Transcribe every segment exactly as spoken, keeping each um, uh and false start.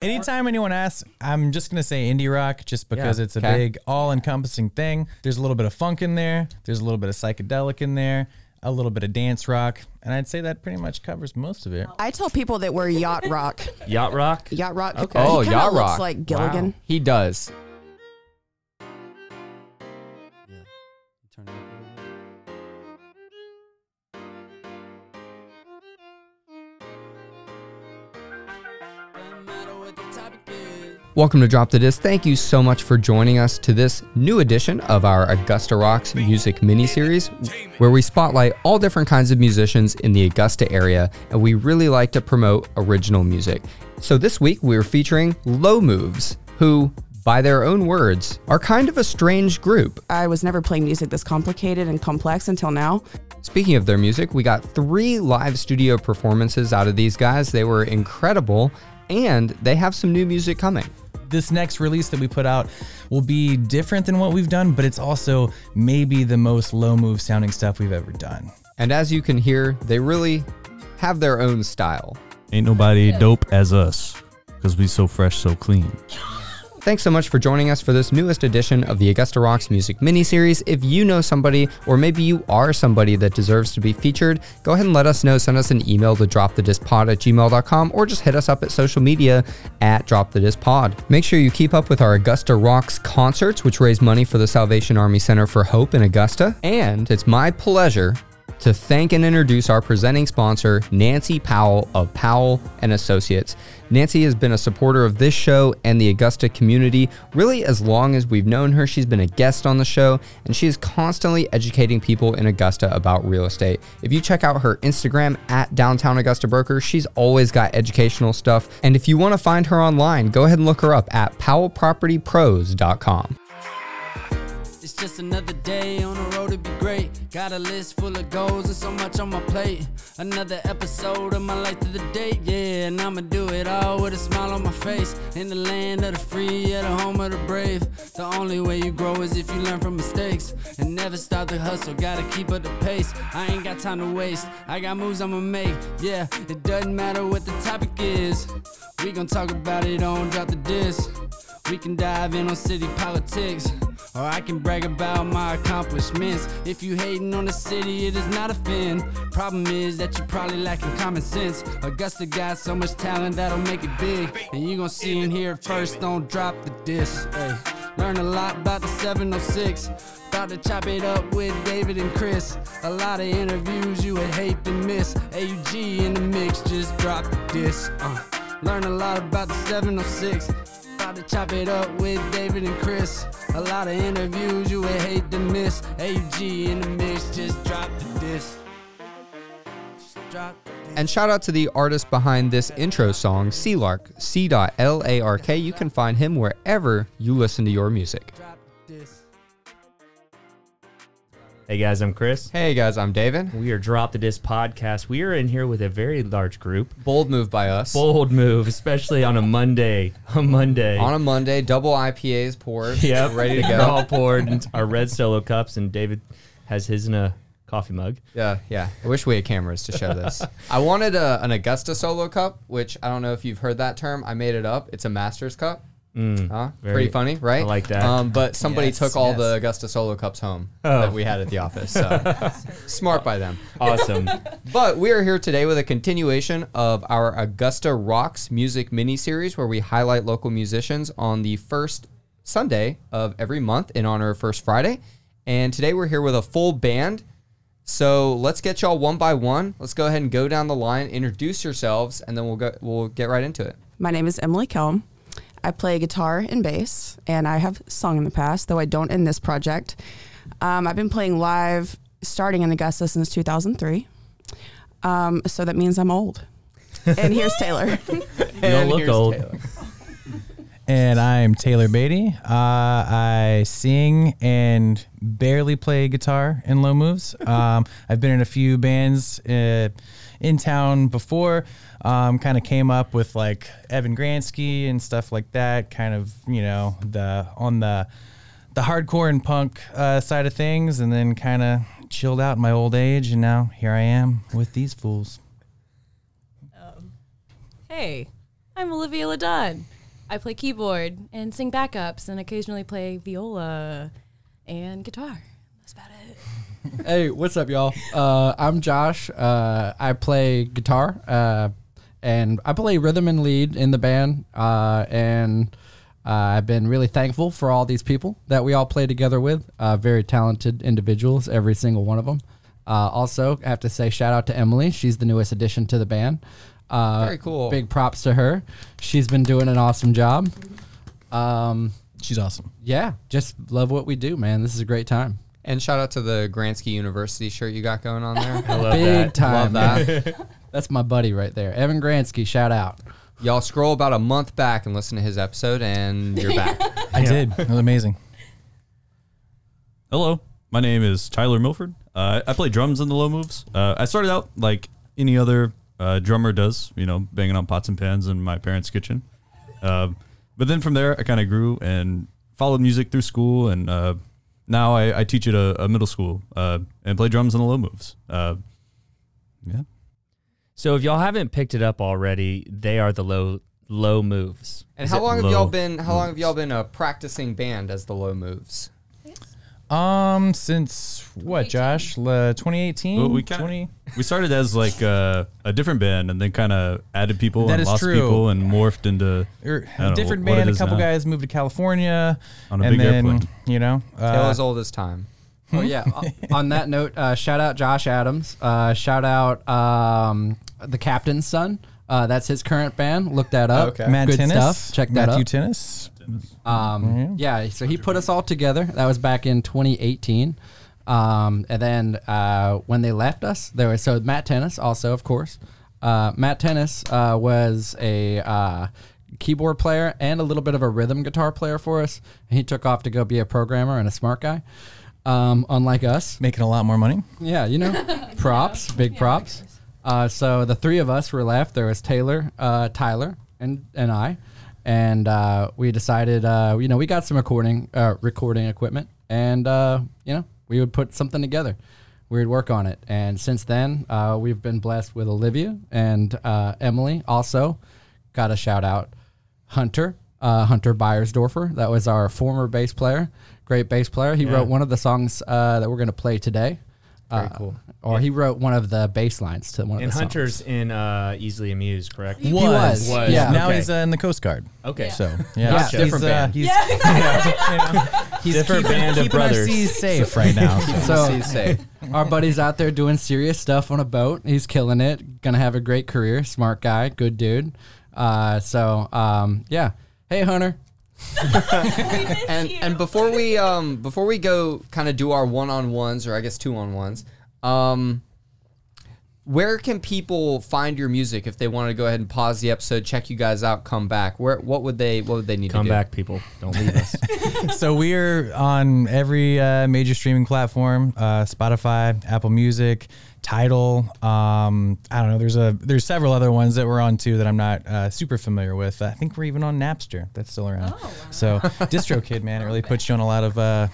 Anytime anyone asks, I'm just going to say indie rock just because yeah, it's a okay. big all-encompassing thing. There's a little bit of funk in there. There's a little bit of psychedelic in there, a little bit of dance rock. And I'd say that pretty much covers most of it. I tell people that we're yacht rock. Yacht rock? Yacht rock. Okay. Oh, he yacht rock. Looks like Gilligan. Wow. He does. Yeah. Turn it up. Welcome to Drop the Disc. Thank you so much for joining us to this new edition of our Augusta Rocks music miniseries, where we spotlight all different kinds of musicians in the Augusta area, and we really like to promote original music. So this week we're featuring Low Moves, who, by their own words, are kind of a strange group. I was never playing music this complicated and complex until now. Speaking of their music, we got three live studio performances out of these guys. They were incredible, and they have some new music coming. This next release that we put out will be different than what we've done, but it's also maybe the most Low Move sounding stuff we've ever done. And as you can hear, they really have their own style. Ain't nobody dope as us, because we so fresh, so clean. Thanks so much for joining us for this newest edition of the Augusta Rocks Music Miniseries. If you know somebody, or maybe you are somebody that deserves to be featured, go ahead and let us know. Send us an email to drop the disc pod at gmail dot com, or just hit us up at social media at drop the disc pod. Make sure you keep up with our Augusta Rocks concerts, which raise money for the Salvation Army Center for Hope in Augusta. And it's my pleasure to thank and introduce our presenting sponsor, Nancy Powell of Powell and Associates. Nancy has been a supporter of this show and the Augusta community really as long as we've known her. She's been a guest on the show, and she is constantly educating people in Augusta about real estate. If you check out her Instagram at Downtown Augusta Broker, she's always got educational stuff. And if you want to find her online, go ahead and look her up at powell property pros dot com. It's just another day on the road, it'd be great. Got a list full of goals and so much on my plate. Another episode of my life to the date, yeah. And I'ma do it all with a smile on my face. In the land of the free, at the home of the brave. The only way you grow is if you learn from mistakes. And never stop the hustle, gotta keep up the pace. I ain't got time to waste, I got moves I'ma make. Yeah, it doesn't matter what the topic is. We gon' talk about it on Drop the Disc. We can dive in on city politics, or I can brag about my accomplishments. If you hating on the city, it is not a fin. Problem is that you probably lacking common sense. Augusta got so much talent that'll make it big, and you gon' see and hear it first. Don't drop the disc. Hey, learn a lot about the seven oh six. About to chop it up with David and Chris. A lot of interviews you would hate to miss. A U G in the mix, just drop the disc. Uh, learn a lot about the seven oh six. About to chop it up with David and Chris. A lot of interviews you would hate to miss. A U G in the mix, just drop the disc. Just drop the disc. And shout out to the artist behind this intro song, C. Lark, C L A R K. You can find him wherever you listen to your music. Hey guys, I'm Chris. Hey guys, I'm David. We are Drop the Disc Podcast. We are in here with a very large group. Bold move by us. Bold move, especially on a Monday. A Monday. On a Monday, double I P As poured. Yep. Ready to go. All poured. Our red solo cups, and David has his in a coffee mug. Yeah, yeah. I wish we had cameras to show this. I wanted a, an Augusta solo cup, which I don't know if you've heard that term. I made it up. It's a Masters cup. Mm, huh? very, Pretty funny, right? I like that. Um, but somebody yes, took all yes. the Augusta Solo Cups home oh. that we had at the office. So. Smart by them. Awesome. But we are here today with a continuation of our Augusta Rocks music miniseries, where we highlight local musicians on the first Sunday of every month in honor of First Friday. And today we're here with a full band. So let's get y'all one by one. Let's go ahead and go down the line, introduce yourselves, and then we'll go, we'll get right into it. My name is Emily Kelm. I play guitar and bass, and I have sung in the past, though I don't in this project. Um, I've been playing live, starting in Augusta, since two thousand three. Um, so that means I'm old. And here's Taylor. You don't look old. Taylor. And I'm Taylor Beatty. Uh, I sing and barely play guitar in Low Moves. Um, I've been in a few bands uh, in town before. Um, kind of came up with like Evan Gransky and stuff like that. Kind of, you know, the on the the hardcore and punk uh, side of things, and then kind of chilled out in my old age. And now here I am with these fools. Um, hey. I'm Olivia Ladun. I play keyboard and sing backups and occasionally play viola and guitar. That's about it. Hey, what's up, y'all? Uh, I'm Josh. Uh, I play guitar uh, and I play rhythm and lead in the band. Uh, and uh, I've been really thankful for all these people that we all play together with. Uh, very talented individuals, every single one of them. Uh, also, I have to say shout out to Emily. She's the newest addition to the band. Uh, Very cool. Big props to her. She's been doing an awesome job. Um, She's awesome. Yeah, just love what we do, man. This is a great time. And shout out to the Gransky University shirt you got going on there. I love Big that. Big time. Love that. That's my buddy right there. Evan Gransky, shout out. Y'all scroll about a month back and listen to his episode, and you're back. I yeah. did. That was amazing. Hello. My name is Tyler Milford. Uh, I play drums in the Low Moves. Uh, I started out like any other... Uh, drummer does, you know, banging on pots and pans in my parents' kitchen. Uh, but then from there, I kind of grew and followed music through school. And uh, now I, I teach at a, a middle school uh, and play drums on the Low Moves. Uh, yeah. So if y'all haven't picked it up already, they are the Low Low Moves. And Is how long have y'all been? How long have y'all been a practicing band as the Low Moves? Um, since what, Josh? twenty eighteen Well, we, kinda, we started as like uh, a different band and then kind of added people that and lost true. people and morphed into a different know, band. A couple now. guys moved to California on a and big then, airplane. You know, uh, tale as old as time. Oh, yeah. On that note, uh, shout out Josh Adams. Uh, shout out um, the Captain's Son. Uh, that's his current band. Look that up. Okay. Matt Tinnis. Good stuff. Check that Matthew up. Matthew Tinnis. Um, yeah, so he put us all together. That was back in twenty eighteen Um, and then uh, when they left us, there was so Matt Tinnis also, of course. Uh, Matt Tinnis uh, was a uh, keyboard player and a little bit of a rhythm guitar player for us. He took off to go be a programmer and a smart guy, um, unlike us. Making a lot more money. Yeah, you know, props, big yeah, props. Uh, so the three of us were left. There was Taylor, uh, Tyler, and, and I. And uh, we decided, uh, you know, we got some recording uh, recording equipment, and uh, you know, we would put something together. We would work on it, and since then, uh, we've been blessed with Olivia and uh, Emily. Also, got a shout out, Hunter, uh, Hunter Byersdorfer. That was our former bass player, great bass player. He yeah. wrote one of the songs uh, that we're going to play today. Very uh, cool. Or yeah. he wrote one of the bass lines to one of and the songs. And Hunter's in uh, Easily Amused, correct? He was. was. Yeah. Now okay. he's uh, in the Coast Guard. Okay. Yeah. So, yeah. Gotcha. He's, different band. Uh, he's, yeah. yeah, you know, he's different keeping, band of brothers. He's safe right now. so, safe. Our buddy's out there doing serious stuff on a boat. He's killing it. Going to have a great career. Smart guy. Good dude. Uh, so, um, yeah. Hey, Hunter. and you. and before we um before we go kind of do our one-on-ones, or I guess two-on-ones, um where can people find your music if they want to go ahead and pause the episode, check you guys out, come back? Where what would they what would they need come to do? Come back, people. Don't leave us. So we're on every uh, major streaming platform, uh, Spotify, Apple Music, Tidal. Um, I don't know. There's a there's several other ones that we're on too that I'm not uh, super familiar with. I think we're even on Napster. That's still around. Oh, wow. So DistroKid, man, it really puts you on a lot of. Uh,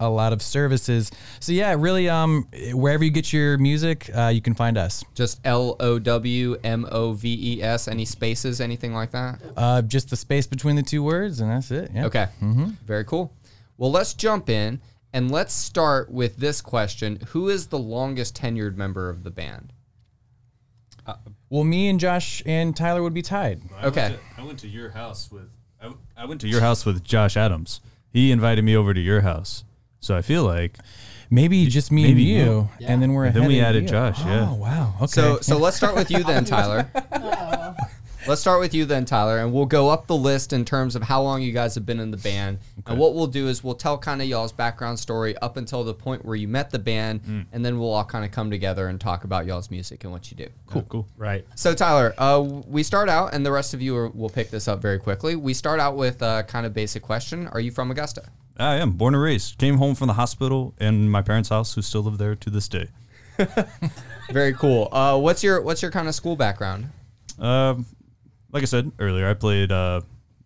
a lot of services. So yeah, really, um, wherever you get your music, uh, you can find us. Just L O W M O V E S, any spaces, anything like that? Uh, just the space between the two words, and that's it. Yeah. Okay. Mm-hmm. Very cool. Well, let's jump in, and let's start with this question. Who is the longest tenured member of the band? Uh, well, me and Josh and Tyler would be tied. I okay. Went to, I went to your house with, I, I went to your house with Josh Adams. He invited me over to your house. So I feel like maybe just me maybe and you, you. Yeah. and then we're and then we added you. Josh. Yeah. Oh wow. Okay. So so let's start with you then, Tyler. oh. Let's start with you then, Tyler, and we'll go up the list in terms of how long you guys have been in the band. Okay. And what we'll do is we'll tell kind of y'all's background story up until the point where you met the band, mm. and then we'll all kind of come together and talk about y'all's music and what you do. Cool, yeah. cool, right. So Tyler, uh, we start out, and the rest of you are, will pick this up very quickly. We start out with a kind of basic question: are you from Augusta? I am, born and raised. Came home from the hospital in my parents' house, who still live there to this day. Very cool. Uh, what's your what's your kind of school background? Uh, like I said earlier, I played uh,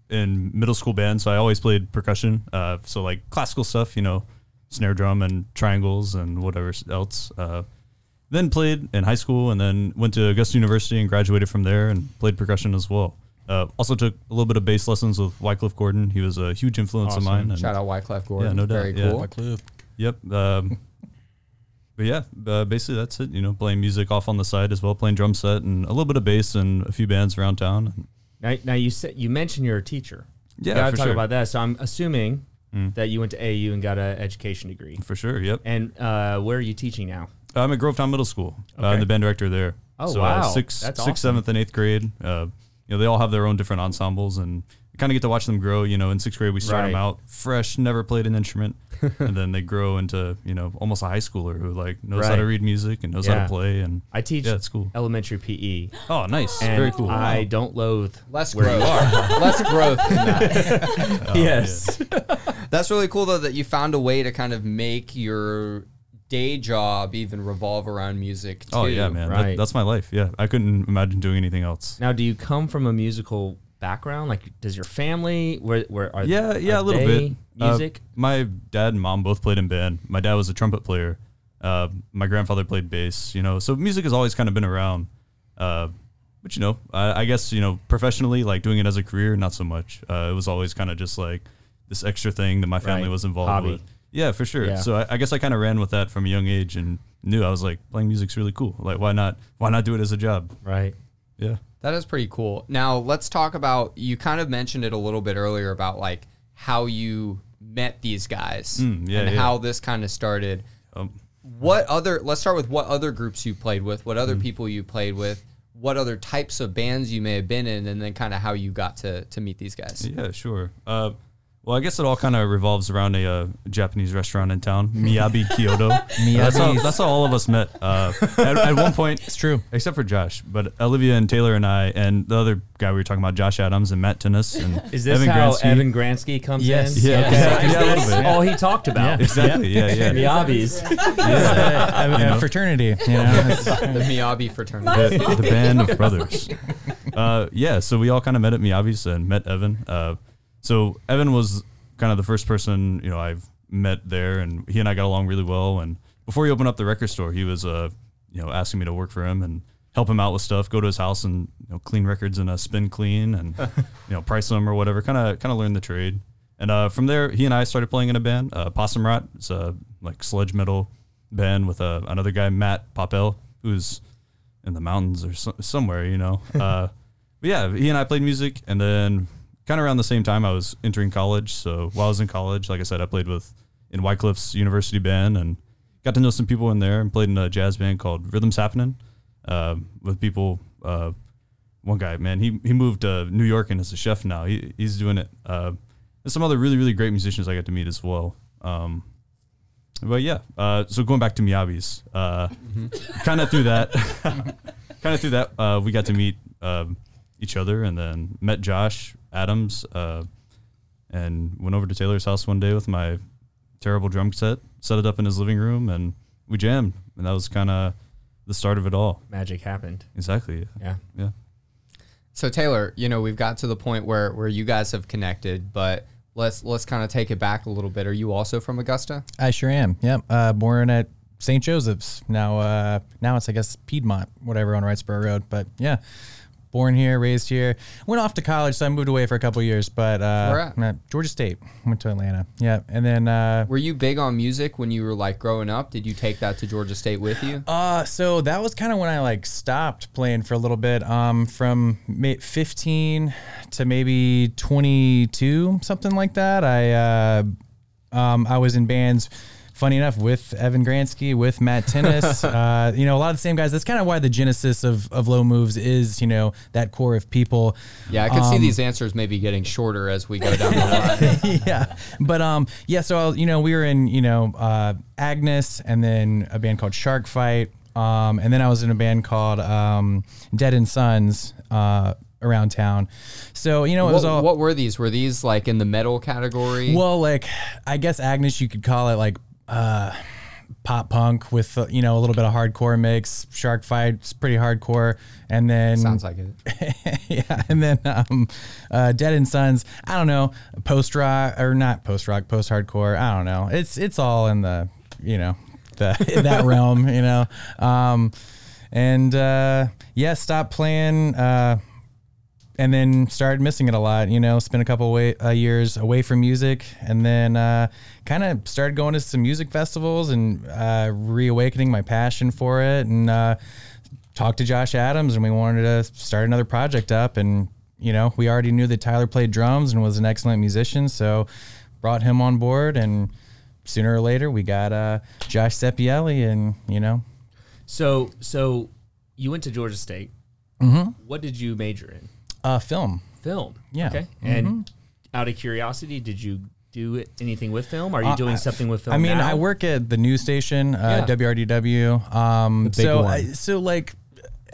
in middle school band, so I always played percussion. Uh, so like classical stuff, you know, snare drum and triangles and whatever else. Uh, then played in high school, and then went to Augusta University and graduated from there and played percussion as well. Uh, also took a little bit of bass lessons with Wycliffe Gordon. He was a huge influence awesome. of mine. And shout out Wycliffe Gordon. Yeah, no doubt. Very yeah. cool. Wycliffe. Yep. Um, but yeah, uh, basically that's it. You know, playing music off on the side as well, playing drum set and a little bit of bass and a few bands around town. Now, now you said you mentioned you're a teacher. Yeah, we gotta for talk sure. about that. So I'm assuming mm. that you went to A A U and got an education degree. For sure. Yep. And uh, where are you teaching now? I'm at Grovetown Middle School. Okay. Uh, I'm the band director there. Oh so, wow, uh, sixth, that's sixth, awesome. seventh, and eighth grade. Uh, you know, they all have their own different ensembles, and kind of get to watch them grow. You know, in sixth grade we start right. them out fresh, never played an instrument, and then they grow into, you know, almost a high schooler who like knows right. how to read music and knows yeah. how to play. And I teach yeah, it's cool. elementary P E. Oh, nice, and very cool. I wow. don't loathe less where growth. You are. Less growth. In that. Oh, yes, yeah. That's really cool though that you found a way to kind of make your day job even revolve around music too. Oh yeah, man. Right. That, that's my life. Yeah. I couldn't imagine doing anything else. Now, do you come from a musical background? Like, does your family where where are Yeah, yeah, are a little bit. Music? Uh, my dad and mom both played in band. My dad was a trumpet player. Uh, my grandfather played bass, you know. So music has always kind of been around. Uh, but you know, I, I guess, you know, professionally, like doing it as a career, not so much. Uh, it was always kind of just like this extra thing that my family right. was involved Hobby. with. Yeah, for sure. Yeah. So I, I guess I kind of ran with that from a young age and knew I was like, playing music's really cool. Like, why not? Why not do it as a job? Right. Yeah. That is pretty cool. Now let's talk about, you kind of mentioned it a little bit earlier about like how you met these guys mm, yeah, and yeah. how this kind of started. Um, what other, let's start with what other groups you played with, what other mm. people you played with, what other types of bands you may have been in, and then kind of how you got to, to meet these guys. Yeah, sure. Uh, Well, I guess it all kind of revolves around a uh, Japanese restaurant in town, Miyabi Kyoto. that's, how, that's how all of us met. Uh, at, at one point, it's true, except for Josh, but Olivia and Taylor and I, and the other guy we were talking about, Josh Adams and Matt Tinnis, and is this Evan how Gransky. Evan Gransky comes yes. in? Yes, yeah, okay. yeah, yeah, that's all he talked about. Yeah. Exactly, yeah, yeah. Miyabi's yeah. you know? fraternity, you know? The Miyabi fraternity, the, the band of brothers. Uh, yeah, so we all kind of met at Miyabi's and met Evan. Uh, So Evan was kind of the first person, you know, I've met there, and he and I got along really well. And before he opened up the record store, he was, uh, you know, asking me to work for him and help him out with stuff, go to his house and, you know, clean records and uh, spin clean and, you know, price them or whatever, kind of kind of learn the trade. And uh, from there, he and I started playing in a band, uh, Possum Rot. It's a like sludge metal band with uh, another guy, Matt Papel, who's in the mountains or so- somewhere, you know. Uh, but yeah, he and I played music, and then kind of around the same time I was entering college. So while I was in college, like I said, I played with in Wycliffe's university band and got to know some people in there and played in a jazz band called Rhythms Happening uh, with people. Uh, one guy, man, he he moved to New York and is a chef now. He He's doing it. Uh, and some other really, really great musicians I got to meet as well. Um, but yeah, uh, so going back to Miyabi's, uh, mm-hmm. kind of through that, kind of through that, uh, we got to meet uh, each other and then met Josh Adams, uh, and went over to Taylor's house one day with my terrible drum set, set it up in his living room, and we jammed. And that was kind of the start of it all. Magic happened. Exactly. Yeah. Yeah. So Taylor, you know, we've got to the point where, where you guys have connected, but let's, let's kind of take it back a little bit. Are you also from Augusta? I sure am. Yep. Uh, born at Saint Joseph's. Now, uh, now it's, I guess, Piedmont, whatever, on Wrightsboro Road, but yeah. Born here, raised here. Went off to college, so I moved away for a couple of years. But uh, at? Georgia State. Went to Atlanta. Yeah, and then uh, were you big on music when you were like growing up? Did you take that to Georgia State with you? Uh, so that was kind of when I like stopped playing for a little bit. Um, from fifteen to maybe twenty-two, something like that. I uh, um, I was in bands. Funny enough, with Evan Gransky, with Matt Tinnis, uh, you know, a lot of the same guys. That's kind of why the genesis of, of Low Moves is, you know, that core of people. Yeah, I could um, see these answers maybe getting shorter as we go down the line. Yeah, but um, yeah, so, I'll, you know, we were in, you know, uh, Agnes, and then a band called Shark Fight, um, and then I was in a band called um, Dead and Sons, uh, around town. So, you know, what, it was all... What were these? Were these, like, in the metal category? Well, like, I guess Agnes, you could call it, like, Uh, pop punk with, uh, you know, a little bit of hardcore mix. Shark Fight, it's pretty hardcore. And then... Sounds like it. Yeah. And then um, uh, Dead and Sons, I don't know, post-rock, or not post-rock, post-hardcore. I don't know. It's it's all in the, you know, the in that realm, you know. Um, and, uh, yeah, stopped playing... Uh, and then started missing it a lot, you know, spent a couple way, uh, years away from music, and then uh, kind of started going to some music festivals and uh, reawakening my passion for it, and uh, talked to Josh Adams, and we wanted to start another project up, and, you know, we already knew that Tyler played drums and was an excellent musician, so brought him on board, and sooner or later we got uh, Josh Seppielli, and, you know. So, so you went to Georgia State. Mm-hmm. What did you major in? Uh, film. Film. Yeah. Okay. Mm-hmm. And out of curiosity, did you do anything with film? Are you uh, doing something with film? I mean, now? I work at the news station, uh, yeah. W R D W. Um, the big so, one. I, so like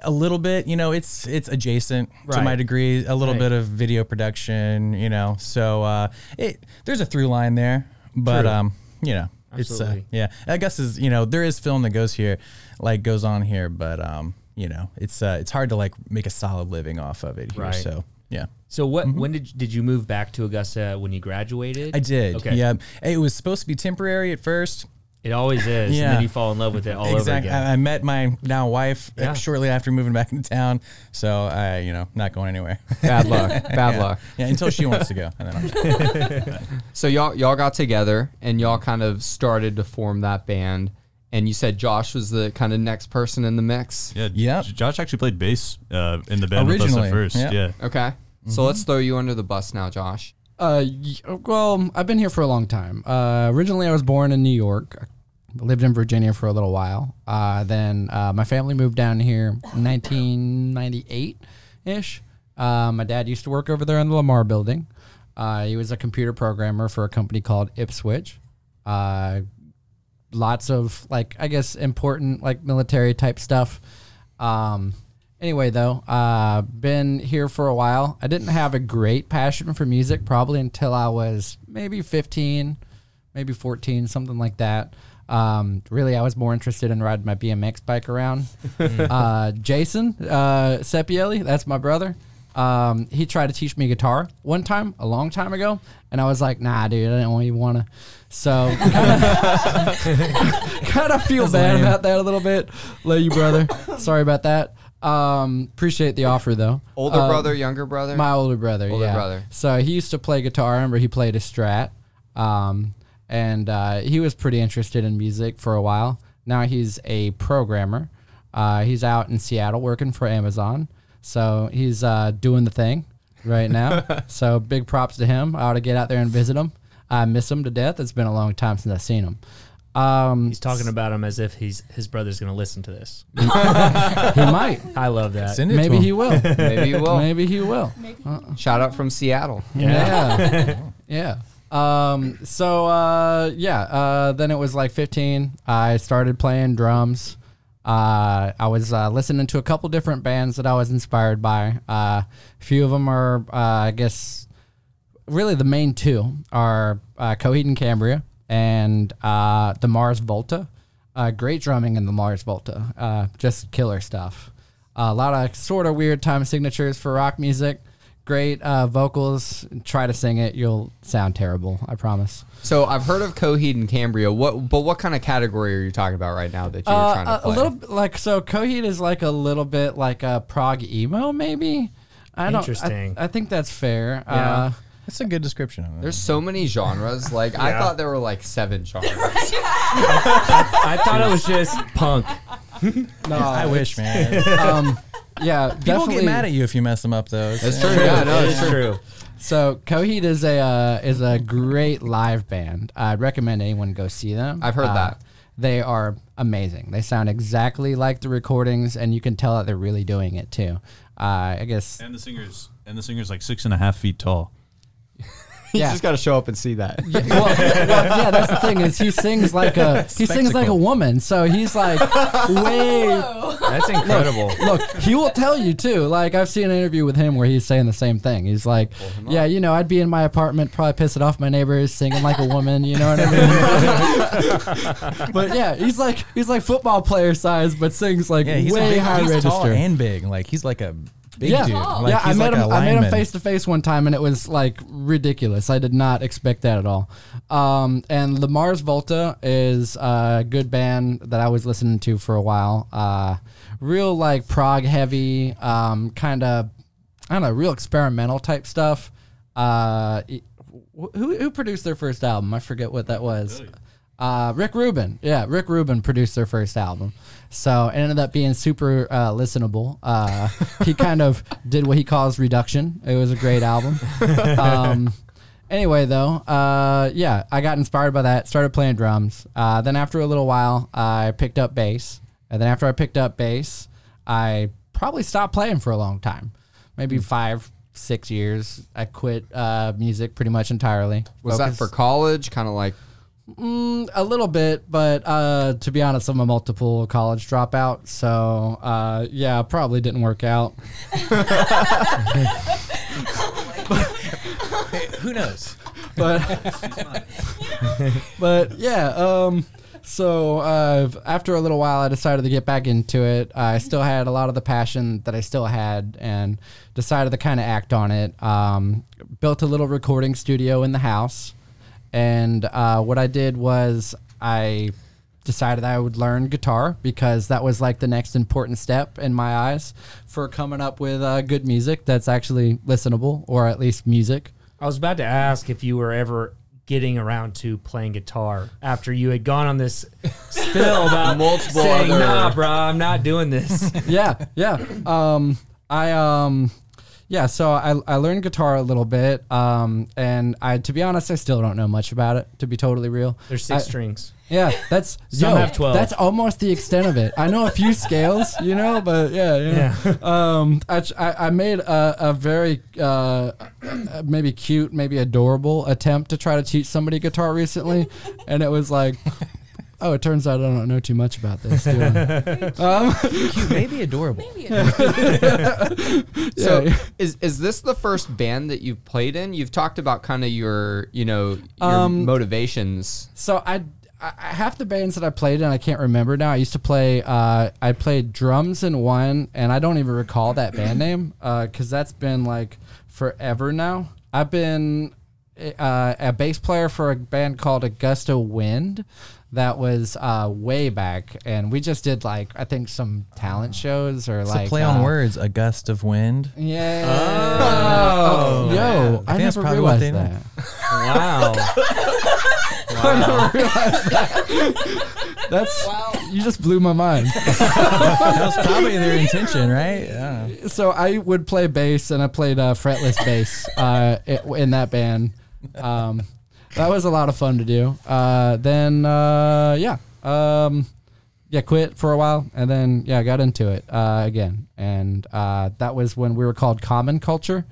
a little bit, you know, it's it's adjacent right. to my degree. A little right. bit of video production, you know. So uh, it there's a through line there, but True. um, you know, Absolutely. it's uh, yeah. I guess is you know there is film that goes here, like goes on here, but um. You know, it's uh, it's hard to like make a solid living off of it here. Right. So yeah. So what? Mm-hmm. When did did you move back to Augusta? When you graduated? I did. Okay. Yeah. It was supposed to be temporary at first. It always is. Yeah. And then you fall in love with it all exactly. over again. I, I met my now wife yeah. shortly after moving back into town. So I, you know, not going anywhere. Bad luck. Bad yeah. luck. Yeah. Until she wants to go. And then I'm so y'all y'all got together and y'all kind of started to form that band. And you said Josh was the kind of next person in the mix. Yeah, yep. Josh actually played bass uh, in the band Originally. with us at first. Yep. Yeah. Okay, mm-hmm. so let's throw you under the bus now, Josh. Uh, well, I've been here for a long time. Uh, originally, I was born in New York. I lived in Virginia for a little while. Uh, then uh, my family moved down here in nineteen ninety-eight-ish. Uh, my dad used to work over there in the Lamar building. Uh, he was a computer programmer for a company called Ipswich. Uh Lots of, like, I guess, important, like, military-type stuff. Um, anyway, though, uh, been here for a while. I didn't have a great passion for music probably until I was maybe fifteen, maybe fourteen, something like that. Um, really, I was more interested in riding my B M X bike around. uh, Jason uh, Seppielli, that's my brother. Um, he tried to teach me guitar one time, a long time ago, and I was like, nah, dude, I don't even want to. So kind of feel That's bad lame. about that a little bit. Love you, brother. Sorry about that. Um, appreciate the offer, though. Older um, brother, younger brother? My older brother, older yeah. brother. So he used to play guitar. I remember he played a Strat, um, and uh, he was pretty interested in music for a while. Now he's a programmer. Uh, he's out in Seattle working for Amazon. So he's uh, doing the thing right now. So big props to him. I ought to get out there and visit him. I miss him to death. It's been a long time since I've seen him. Um, he's talking about him as if he's his brother's going to listen to this. He might. I love that. Maybe he will. Maybe he will. Maybe he will. Maybe he will. Uh-uh. Shout out from Seattle. Yeah. Yeah. yeah. Um, so, uh, yeah, uh, then it was like fifteen. I started playing drums. Uh, I was uh, listening to a couple different bands that I was inspired by. Uh, a few of them are, uh, I guess, really the main two are uh, Coheed and Cambria and uh, The Mars Volta. Uh, great drumming in The Mars Volta. Uh, just killer stuff. Uh, a lot of sort of weird time signatures for rock music. Great uh, vocals. Try to sing it. You'll sound terrible. I promise. So I've heard of Coheed and Cambria. What, but what kind of category are you talking about right now that you're uh, trying to a, play? A little like so. Coheed is like a little bit like a prog emo, maybe. I don't. Interesting. I, I think that's fair. Yeah. Uh, That's a good description of it. There's so many genres. Like, yeah. I thought there were, like, seven genres. I, I thought it was just punk. No, I wish, man. Um, yeah, People definitely. get mad at you if you mess them up, though. It's true. Yeah, no, it's true. So, Coheed is a uh, is a great live band. I'd recommend anyone go see them. I've heard uh, that. They are amazing. They sound exactly like the recordings, and you can tell that they're really doing it, too. Uh, I guess. And the singer's, and the singer's like, six and a half feet tall. You yeah. just got to show up and see that. Yeah, well, well, yeah, that's the thing is he sings like a he Spectacle. sings like a woman, so he's like way. Whoa. That's incredible. Look, look, he will tell you too. Like I've seen an interview with him where he's saying the same thing. He's like, yeah, you know, I'd be in my apartment probably pissing off my neighbors, singing like a woman. You know what I mean? But yeah, he's like he's like football player size, but sings like yeah, he's way big, high he's register tall and big. Like he's like a. Big yeah, dude. Like, yeah. I met like him. I met him face to face one time, and it was like ridiculous. I did not expect that at all. Um, and The Mars Volta is a good band that I was listening to for a while. Uh, real like prog heavy, um, kind of I don't know, real experimental type stuff. Uh, who who produced their first album? I forget what that was. Uh, Rick Rubin. Yeah, Rick Rubin produced their first album. So it ended up being super uh, listenable. Uh, he kind of did what he calls reduction. It was a great album. Um, anyway, though, uh, yeah, I got inspired by that, started playing drums. Uh, then after a little while, I picked up bass. And then after I picked up bass, I probably stopped playing for a long time, maybe five, six years. I quit uh, music pretty much entirely. Was Focus. that for college? Kind of like... Mm, a little bit, but uh, to be honest, I'm a multiple college dropout, so uh, yeah, probably didn't work out. But, hey, who knows? But but yeah, um, so uh, after a little while, I decided to get back into it. I still had a lot of the passion that I still had, and decided to kind of act on it. Um, built a little recording studio in the house. And uh, what I did was I decided I would learn guitar because that was like the next important step in my eyes for coming up with uh, good music that's actually listenable, or at least music. I was about to ask if you were ever getting around to playing guitar after you had gone on this spill about multiple saying, other... nah, bro, I'm not doing this. Yeah, yeah. Um, I... um. Yeah, so I, I learned guitar a little bit, um, and I to be honest, I still don't know much about it, to be totally real. There's six I, strings. Yeah, that's Some yo, have twelve. That's almost the extent of it. I know a few scales, you know, but yeah. You know. Yeah. Um, I, I made a, a very uh, maybe cute, maybe adorable attempt to try to teach somebody guitar recently, and it was like... Oh, it turns out I don't know too much about this. Do I? um, Cute, maybe adorable. Maybe adorable. So, yeah. is is this the first band that you've played in? You've talked about kind of your, you know, your um, motivations. So I, I half the bands that I played in, I can't remember now. I used to play. Uh, I played drums in one, and I don't even recall that band name because uh, that's been like forever now. I've been uh, a bass player for a band called Augusta Wind. That was uh, way back, and we just did, like, I think some talent shows or, so like... So play on uh, words, a gust of wind. Yeah. Oh. oh. Yo, I, I never realized that. Wow. wow. I never realized that. That's... Wow. You just blew my mind. That was probably their intention, right? Yeah. So I would play bass, and I played uh, fretless bass uh, in that band. Um That was a lot of fun to do. Uh, then, uh, yeah, um, yeah, quit for a while, and then yeah, got into it uh, again, and uh, that was when we were called Common Culture,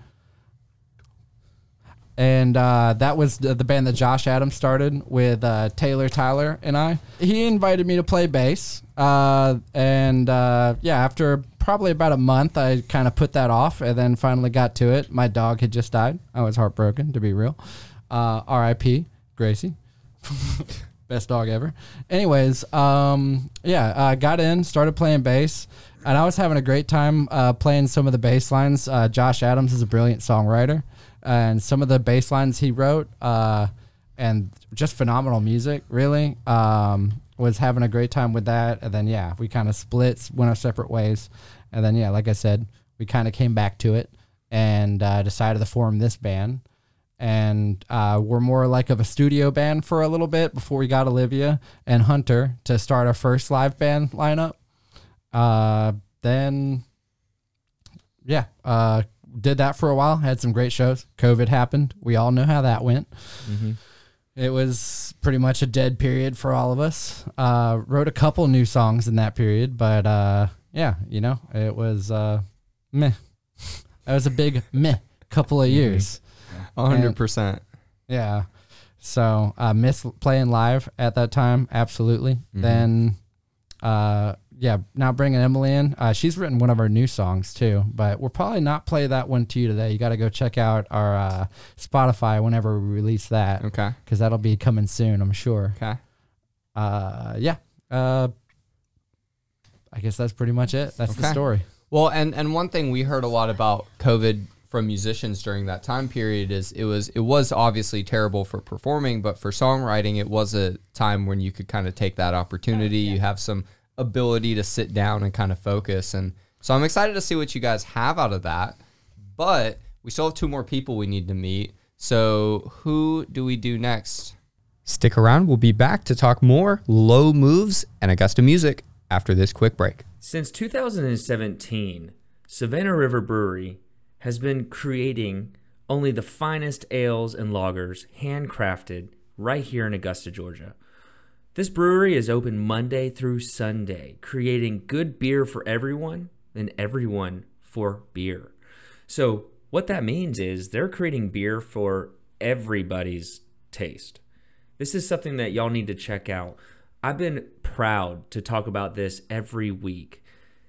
and uh, that was the, the band that Josh Adams started with uh, Taylor, Tyler, and I. He invited me to play bass, uh, and uh, yeah, after probably about a month, I kind of put that off, and then finally got to it. My dog had just died. I was heartbroken, to be real. Uh, R I P Gracie, best dog ever. Anyways, um, yeah, I uh, got in, started playing bass, and I was having a great time uh, playing some of the bass lines. Uh, Josh Adams is a brilliant songwriter, and some of the bass lines he wrote, uh, and just phenomenal music, really. Um, was having a great time with that, and then, yeah, we kind of split, went our separate ways, and then, yeah, like I said, we kind of came back to it and uh, decided to form this band. And uh, we're more like of a studio band for a little bit before we got Olivia and Hunter to start our first live band lineup. Uh, then, yeah, uh, did that for a while. Had some great shows. COVID happened. We all know how that went. Mm-hmm. It was pretty much a dead period for all of us. Uh, wrote a couple new songs in that period, but uh, yeah, you know, it was uh, meh. That was a big meh couple of years. Mm-hmm. one hundred percent. Yeah. So I uh, miss playing live at that time. Absolutely. Mm-hmm. Then, uh, yeah, now bringing Emily in. Uh, she's written one of our new songs, too. But we'll probably not play that one to you today. You got to go check out our uh, Spotify whenever we release that. Okay. Because that'll be coming soon, I'm sure. Okay. Uh, yeah. Uh, I guess that's pretty much it. That's okay. The story. Well, and, and one thing we heard a lot about COVID from musicians during that time period is it was it was obviously terrible for performing, but for songwriting it was a time when you could kind of take that opportunity. Yeah, yeah. You have some ability to sit down and kind of focus, and so I'm excited to see what you guys have out of that. But we still have two more people we need to meet. So who do we do next? Stick around. We'll be back to talk more Low Moves and Augusta music after this quick break. Since two thousand seventeen, Savannah River Brewery has been creating only the finest ales and lagers handcrafted right here in Augusta, Georgia. This brewery is open Monday through Sunday, creating good beer for everyone and everyone for beer. So what that means is they're creating beer for everybody's taste. This is something that y'all need to check out. I've been proud to talk about this every week.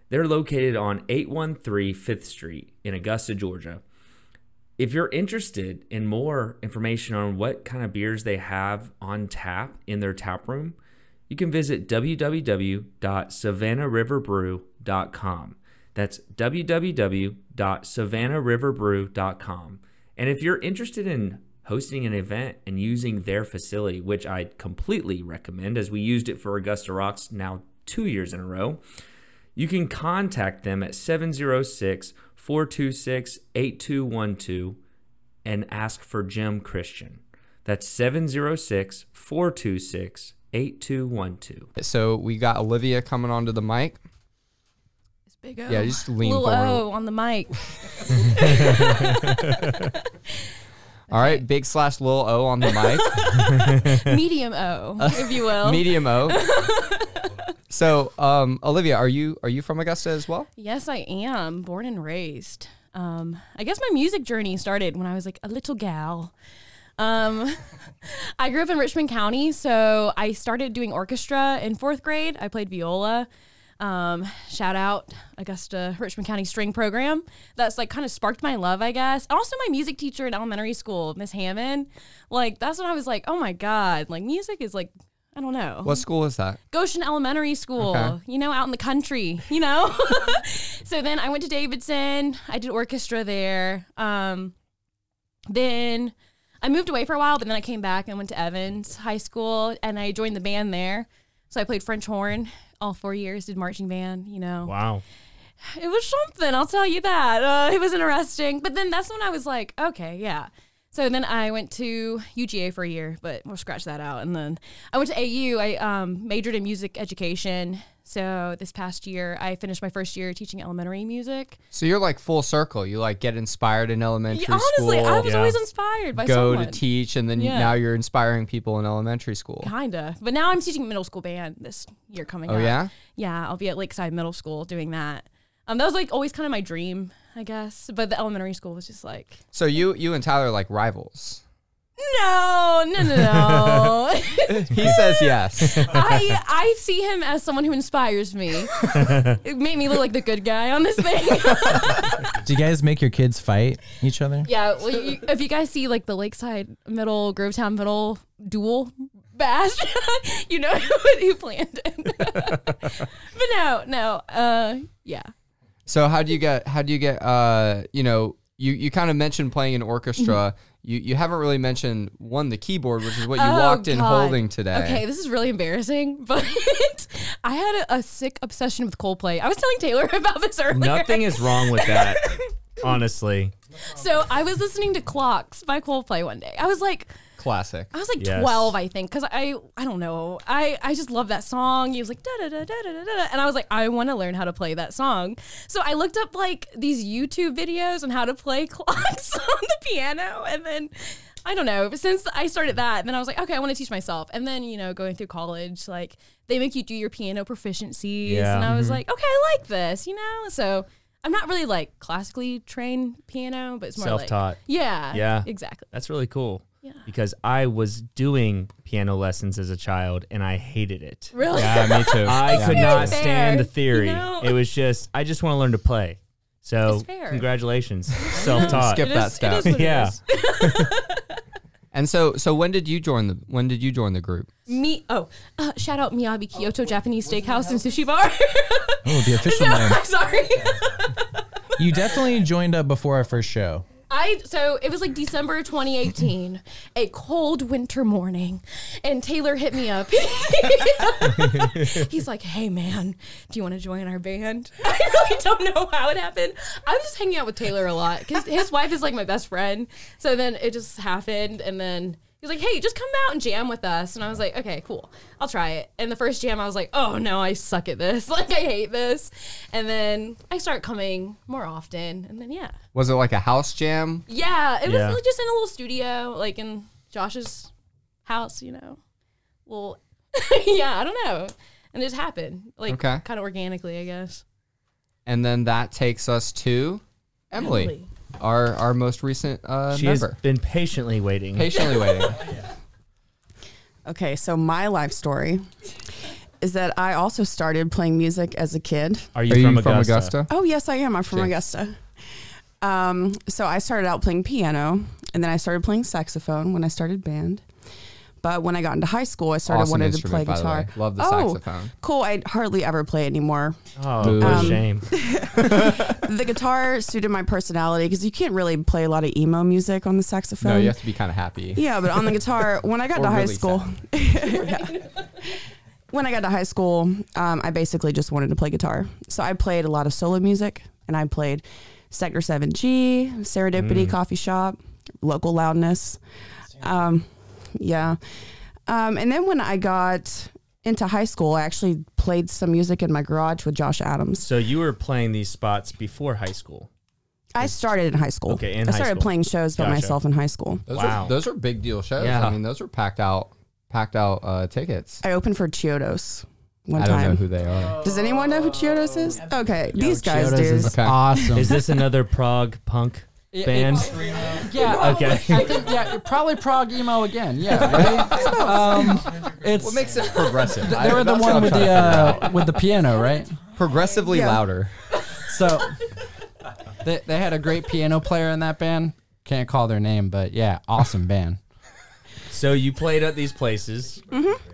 They're located on eight one three Fifth Street in Augusta, Georgia. If you're interested in more information on what kind of beers they have on tap in their tap room, you can visit w w w dot savannah river brew dot com. That's w w w dot savannah river brew dot com. And if you're interested in hosting an event and using their facility, which I completely recommend as we used it for Augusta Rocks now two years in a row, you can contact them at seven oh six, four two six, eight two one two and ask for Jim Christian. That's seven oh six, four two six, eight two one two. So we got Olivia coming onto the mic. It's big O. Yeah, just lean forward. Little O on the mic. All right, okay. Big slash little O on the mic. Medium O, if you will. Medium O. So, um, Olivia, are you are you from Augusta as well? Yes, I am, born and raised. Um, I guess my music journey started when I was like a little gal. Um, I grew up in Richmond County, so I started doing orchestra in fourth grade. I played viola. Um, shout out Augusta Richmond County String Program. That's like kind of sparked my love, I guess. Also, my music teacher in elementary school, Miss Hammond. Like that's when I was like, oh my god, like music is like. I don't know. What school was that? Goshen Elementary School, okay. You know, out in the country, you know? So then I went to Davidson. I did orchestra there. Um, then I moved away for a while, but then I came back and went to Evans High School, and I joined the band there. So I played French horn all four years, did marching band, you know. Wow. It was something, I'll tell you that. Uh, it was interesting. But then that's when I was like, okay, yeah. So then I went to U G A for a year, but we'll scratch that out. And then I went to A U. I um, majored in music education. So this past year, I finished my first year teaching elementary music. So you're like full circle. You like get inspired in elementary yeah, honestly, school. Honestly, I was yeah. always inspired by Go someone. Go to teach, and then yeah. now you're inspiring people in elementary school. Kinda. But now I'm teaching middle school band this year coming oh, up. Oh, yeah? Yeah, I'll be at Lakeside Middle School doing that. Um, that was like always kind of my dream, I guess. But the elementary school was just like. So you, you and Tyler are like rivals. No, no, no, no. He says yes. I I see him as someone who inspires me. It made me look like the good guy on this thing. Do you guys make your kids fight each other? Yeah. Well, you, if you guys see like the Lakeside Middle, Grovetown Middle duel bash, you know who planned it. But no, no. Uh, yeah. So how do you get, how do you get, uh, you know, you, you kind of mentioned playing an orchestra. you you haven't really mentioned, one, the keyboard, which is what you oh, walked in God. holding today. Okay, this is really embarrassing, but I had a, a sick obsession with Coldplay. I was telling Taylor about this earlier. Nothing is wrong with that, honestly. So I was listening to Clocks by Coldplay one day. I was like... Classic. I was like yes. twelve, I think, because I, I don't know. I, I just love that song. He was like, da da da da da da. And I was like, I want to learn how to play that song. So I looked up like these YouTube videos on how to play Clocks on the piano. And then, I don't know, but since I started that, then I was like, okay, I want to teach myself. And then, you know, going through college, like they make you do your piano proficiencies. Yeah. And I was mm-hmm. like, okay, I like this, you know? So I'm not really like classically trained piano, but it's more self-taught. Like, yeah, yeah, exactly. That's really cool. Yeah. Because I was doing piano lessons as a child and I hated it. Really? Yeah, me too. I could not fair. stand the theory. You know? It was just, I just want to learn to play. So congratulations, self-taught. Skip it that is, step. Yeah. And so, so when did you join the? When did you join the group? Me. Oh, uh, shout out Miyabi Kyoto oh, Japanese Steakhouse and Sushi Bar. Oh, the official name. I'm sorry. You definitely joined up before our first show. I so it was like December twenty eighteen, a cold winter morning, and Taylor hit me up. He's like, "Hey man, do you want to join our band?" I really don't know how it happened. I'm just hanging out with Taylor a lot because his wife is like my best friend. So then it just happened, and then he's like, "Hey, just come out and jam with us." And I was like, "Okay, cool, I'll try it." And the first jam, I was like, "Oh no, I suck at this. Like, I hate this." And then I start coming more often, and then yeah. Was it like a house jam? Yeah, it yeah. was like just in a little studio, like in Josh's house, you know. Well, yeah, I don't know, and it just happened, like okay. kind of organically, I guess. And then that takes us to Emily. Emily. Our our most recent uh, she member. She's been patiently waiting. Patiently waiting. yeah. Okay, so my life story is that I also started playing music as a kid. Are you, Are from, you Augusta? from Augusta? Oh, yes, I am. I'm from Jeez. Augusta. Um, so I started out playing piano, and then I started playing saxophone when I started band. But when I got into high school, I started awesome wanted to play guitar. The Love the oh, saxophone. Cool. I hardly ever play it anymore. Oh, Ooh, um, shame. The guitar suited my personality because you can't really play a lot of emo music on the saxophone. No, you have to be kind of happy. Yeah, but on the guitar, when I got to high really school, yeah. when I got to high school, um, I basically just wanted to play guitar. So I played a lot of solo music, and I played Sector seven G, Serendipity mm. Coffee Shop, Local Loudness. Um, Yeah. Um, and then when I got into high school, I actually played some music in my garage with Josh Adams. So you were playing these spots before high school? I started in high school. Okay, in I high started school. playing shows by gotcha. myself in high school. Those wow. Are, those are big deal shows. Yeah. I mean, those are packed out packed out uh, tickets. I opened for Chiodos one I time. I don't know who they are. Does anyone know who Chiodos is? Okay, Yo, these guys Chiodos do. Is okay. awesome. Is this another prog punk? Band? Yeah. Okay. I think, yeah, probably prog emo again. Yeah. Right? Um, it's, what makes it progressive? Th- they were the one with the uh, with the piano, right? Progressively yeah. louder. So they they had a great piano player in that band. Can't call their name, but yeah, awesome band. So you played at these places. Mm-hmm.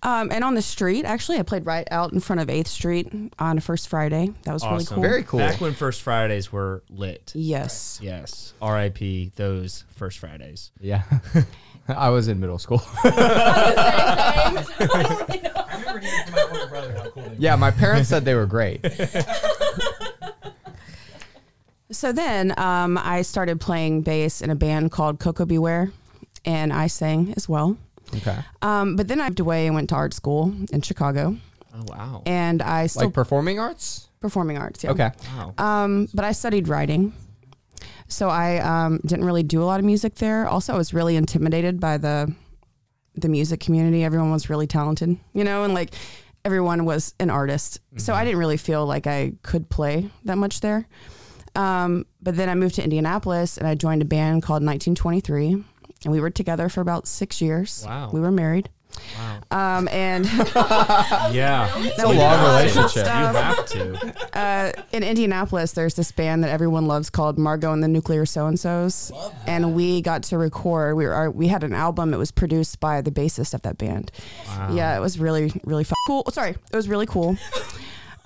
Um, and on the street, actually, I played right out in front of eighth Street on a First Friday. That was awesome. really cool. Very cool. Back when First Fridays were lit. Yes. Right. Yes. R I P those First Fridays. Yeah. I was in middle school. I was saying, I don't really know. I remember hearing from my older brother how cool they were. Yeah, my parents said they were great. So then um, I started playing bass in a band called Coco Beware, and I sang as well. Okay. Um, but then I moved away and went to art school in Chicago. Oh, wow. And I still... Like performing arts? Performing arts, yeah. Okay. Wow. Um, but I studied writing. So I um, didn't really do a lot of music there. Also, I was really intimidated by the the music community. Everyone was really talented, you know, and like everyone was an artist. Mm-hmm. So I didn't really feel like I could play that much there. Um, but then I moved to Indianapolis and I joined a band called nineteen twenty-three. And we were together for about six years. Wow. We were married. Wow. Um, and yeah. It's a long relationship. You have to. Uh, in Indianapolis, there's this band that everyone loves called Margo and the Nuclear So-and-So's. And we got to record. We were we had an album. It was produced by the bassist of that band. Wow. Yeah, it was really, really f- cool. Sorry. It was really cool.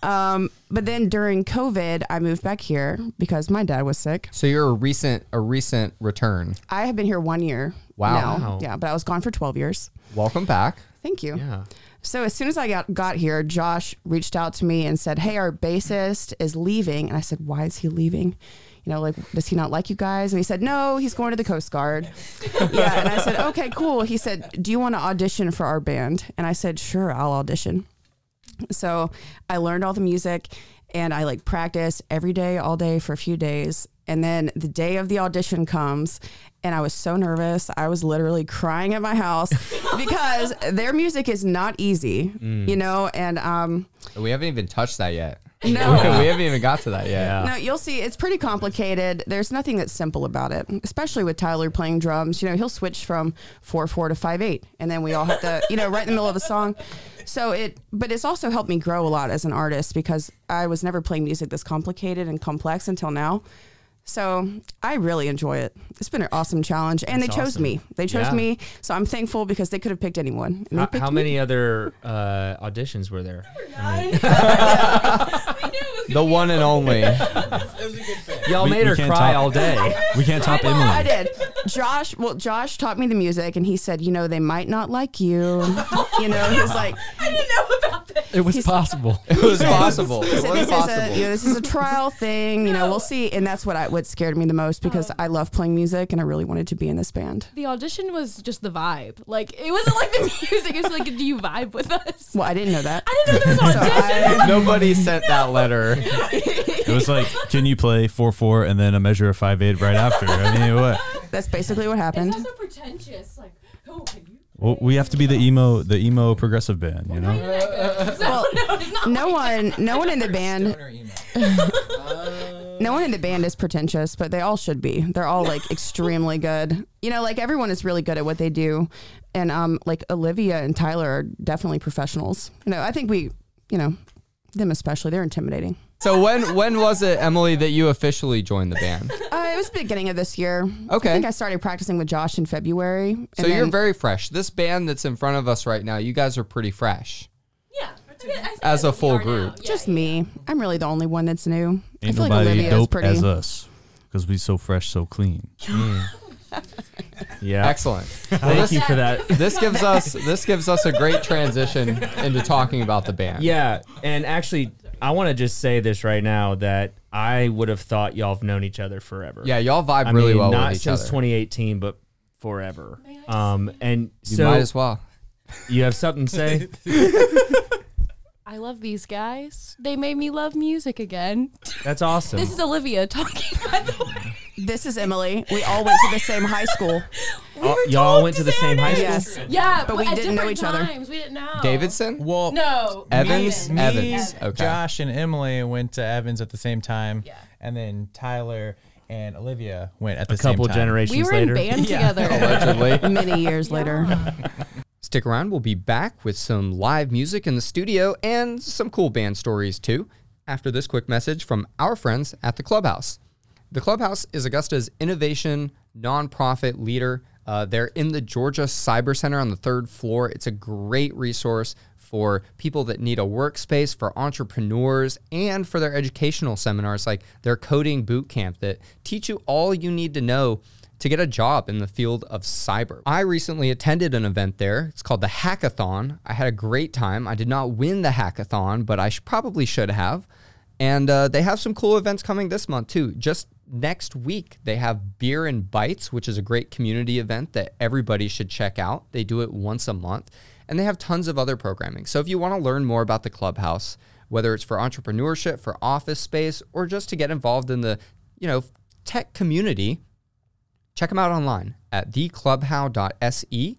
Um, but then during COVID, I moved back here because my dad was sick. So you're a recent, a recent return. I have been here one year. Wow. Now. Wow. Yeah. But I was gone for twelve years. Welcome back. Thank you. Yeah. So as soon as I got, got here, Josh reached out to me and said, "Hey, our bassist is leaving." And I said, "Why is he leaving? You know, like, does he not like you guys?" And he said, "No, he's going to the Coast Guard." Yeah. And I said, "Okay, cool." He said, "Do you want to audition for our band?" And I said, "Sure, I'll audition." So I learned all the music and I like practiced every day, all day for a few days. And then the day of the audition comes and I was so nervous. I was literally crying at my house because their music is not easy, mm. you know, and um, we haven't even touched that yet. No, we haven't even got to that yet. No, you'll see. It's pretty complicated. There's nothing that's simple about it, especially with Tyler playing drums. You know, he'll switch from four four to five eight, and then we all have to, you know, right in the middle of a song. So it, but it's also helped me grow a lot as an artist because I was never playing music this complicated and complex until now. So I really enjoy it. It's been an awesome challenge, and that's they chose awesome. me. They chose yeah. me, so I'm thankful because they could have picked anyone. How, picked how many other uh, auditions were there? I mean. We knew it was The one and only. Y'all made her cry all day. We can't top Emily. I did. Josh, well, Josh taught me the music, and he said, you know, they might not like you. You know, he was like, I didn't know about this. It was He's possible. Like, it was possible. He said, it was this possible. Is a, you know, this is a trial thing. You know, we'll see. And that's what I, what scared me the most, because oh. I love playing music, and I really wanted to be in this band. The audition was just the vibe. Like, it wasn't like the music. It was like, do you vibe with us? Well, I didn't know that. I didn't know there was an audition. So I, nobody sent no. that letter. It was like, can you play four four and then a measure of five eight right after? I mean, what? That's basically what happened. It's also pretentious. Like, oh, can you? Well, we have to be the emo, the emo progressive band, you know. Well, no one, no one in the band, no one in the band is pretentious, but they all should be. They're all like extremely good, you know. Like everyone is really good at what they do, and um, like Olivia and Tyler are definitely professionals. You know, I think we, you know, them especially, they're intimidating. So when when was it, Emily, that you officially joined the band? Uh, it was the beginning of this year. Okay. I think I started practicing with Josh in February. And so you're very fresh. This band that's in front of us right now, you guys are pretty fresh. Yeah. As a full group. Yeah, Just yeah. me. I'm really the only one that's new. Ain't I feel nobody like Olivia dope is pretty. As us because we so fresh, so clean. Mm. Yeah. Excellent. Well, Thank this, you for that. This gives us this gives us a great transition into talking about the band. Yeah, and actually, I want to just say this right now that I would have thought y'all have known each other forever. Yeah, y'all vibe I really mean, well with each other. Not since twenty eighteen, but forever. Um, and you so might as well. You have something to say? I love these guys. They made me love music again. That's awesome. This is Olivia talking, by the way. This is Emily. We all went to the same high school. We all, y'all went to, to the same high school? Yes. Yeah, but, but we didn't know each times. Other. We didn't know. Davidson? Well, no. Evans? Me, Evans. Me, okay. Josh and Emily went to Evans at the same time. Yeah. And then Tyler and Olivia went at the A same time. A couple generations later. We were later. in band yeah. together. Allegedly. Many years yeah. later. Stick around. We'll be back with some live music in the studio and some cool band stories, too, after this quick message from our friends at The Clubhouse. The Clubhouse is Augusta's innovation nonprofit leader. Uh, they're in the Georgia Cyber Center on the third floor. It's a great resource for people that need a workspace, for entrepreneurs, and for their educational seminars, like their coding boot camp that teach you all you need to know to get a job in the field of cyber. I recently attended an event there. It's called the Hackathon. I had a great time. I did not win the hackathon, but I sh- probably should have. And uh, they have some cool events coming this month, too. Just next week, they have Beer and Bites, which is a great community event that everybody should check out. They do it once a month, and they have tons of other programming. So if you want to learn more about the Clubhouse, whether it's for entrepreneurship, for office space, or just to get involved in the, you know, tech community, check them out online at the clubhow dot s e.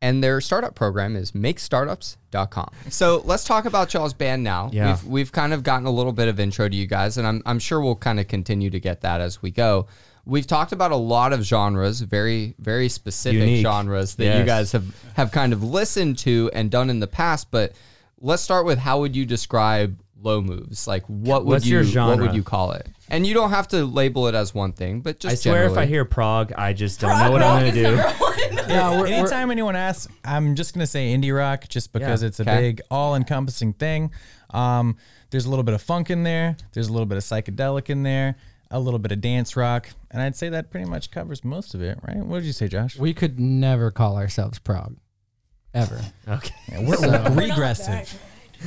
And their startup program is make startups dot com. So let's talk about y'all's band now. Yeah. We've, we've kind of gotten a little bit of intro to you guys, and I'm, I'm sure we'll kind of continue to get that as we go. We've talked about a lot of genres, very, very specific Unique. genres that yes. you guys have, have kind of listened to and done in the past, but let's start with how would you describe Low Moves? Like, what would What's you your genre? What would you call it? And you don't have to label it as one thing, but just I swear generally. If I hear prog, I just don't prog know what I'm going to do. Yeah, we're, Anytime we're, anyone asks, I'm just going to say indie rock just because yeah, it's a okay. big all-encompassing thing. Um, there's a little bit of funk in there. There's a little bit of psychedelic in there. A little bit of dance rock. And I'd say that pretty much covers most of it, right? What did you say, Josh? We could never call ourselves prog. Ever. Okay. Yeah, we're, so. we're regressive.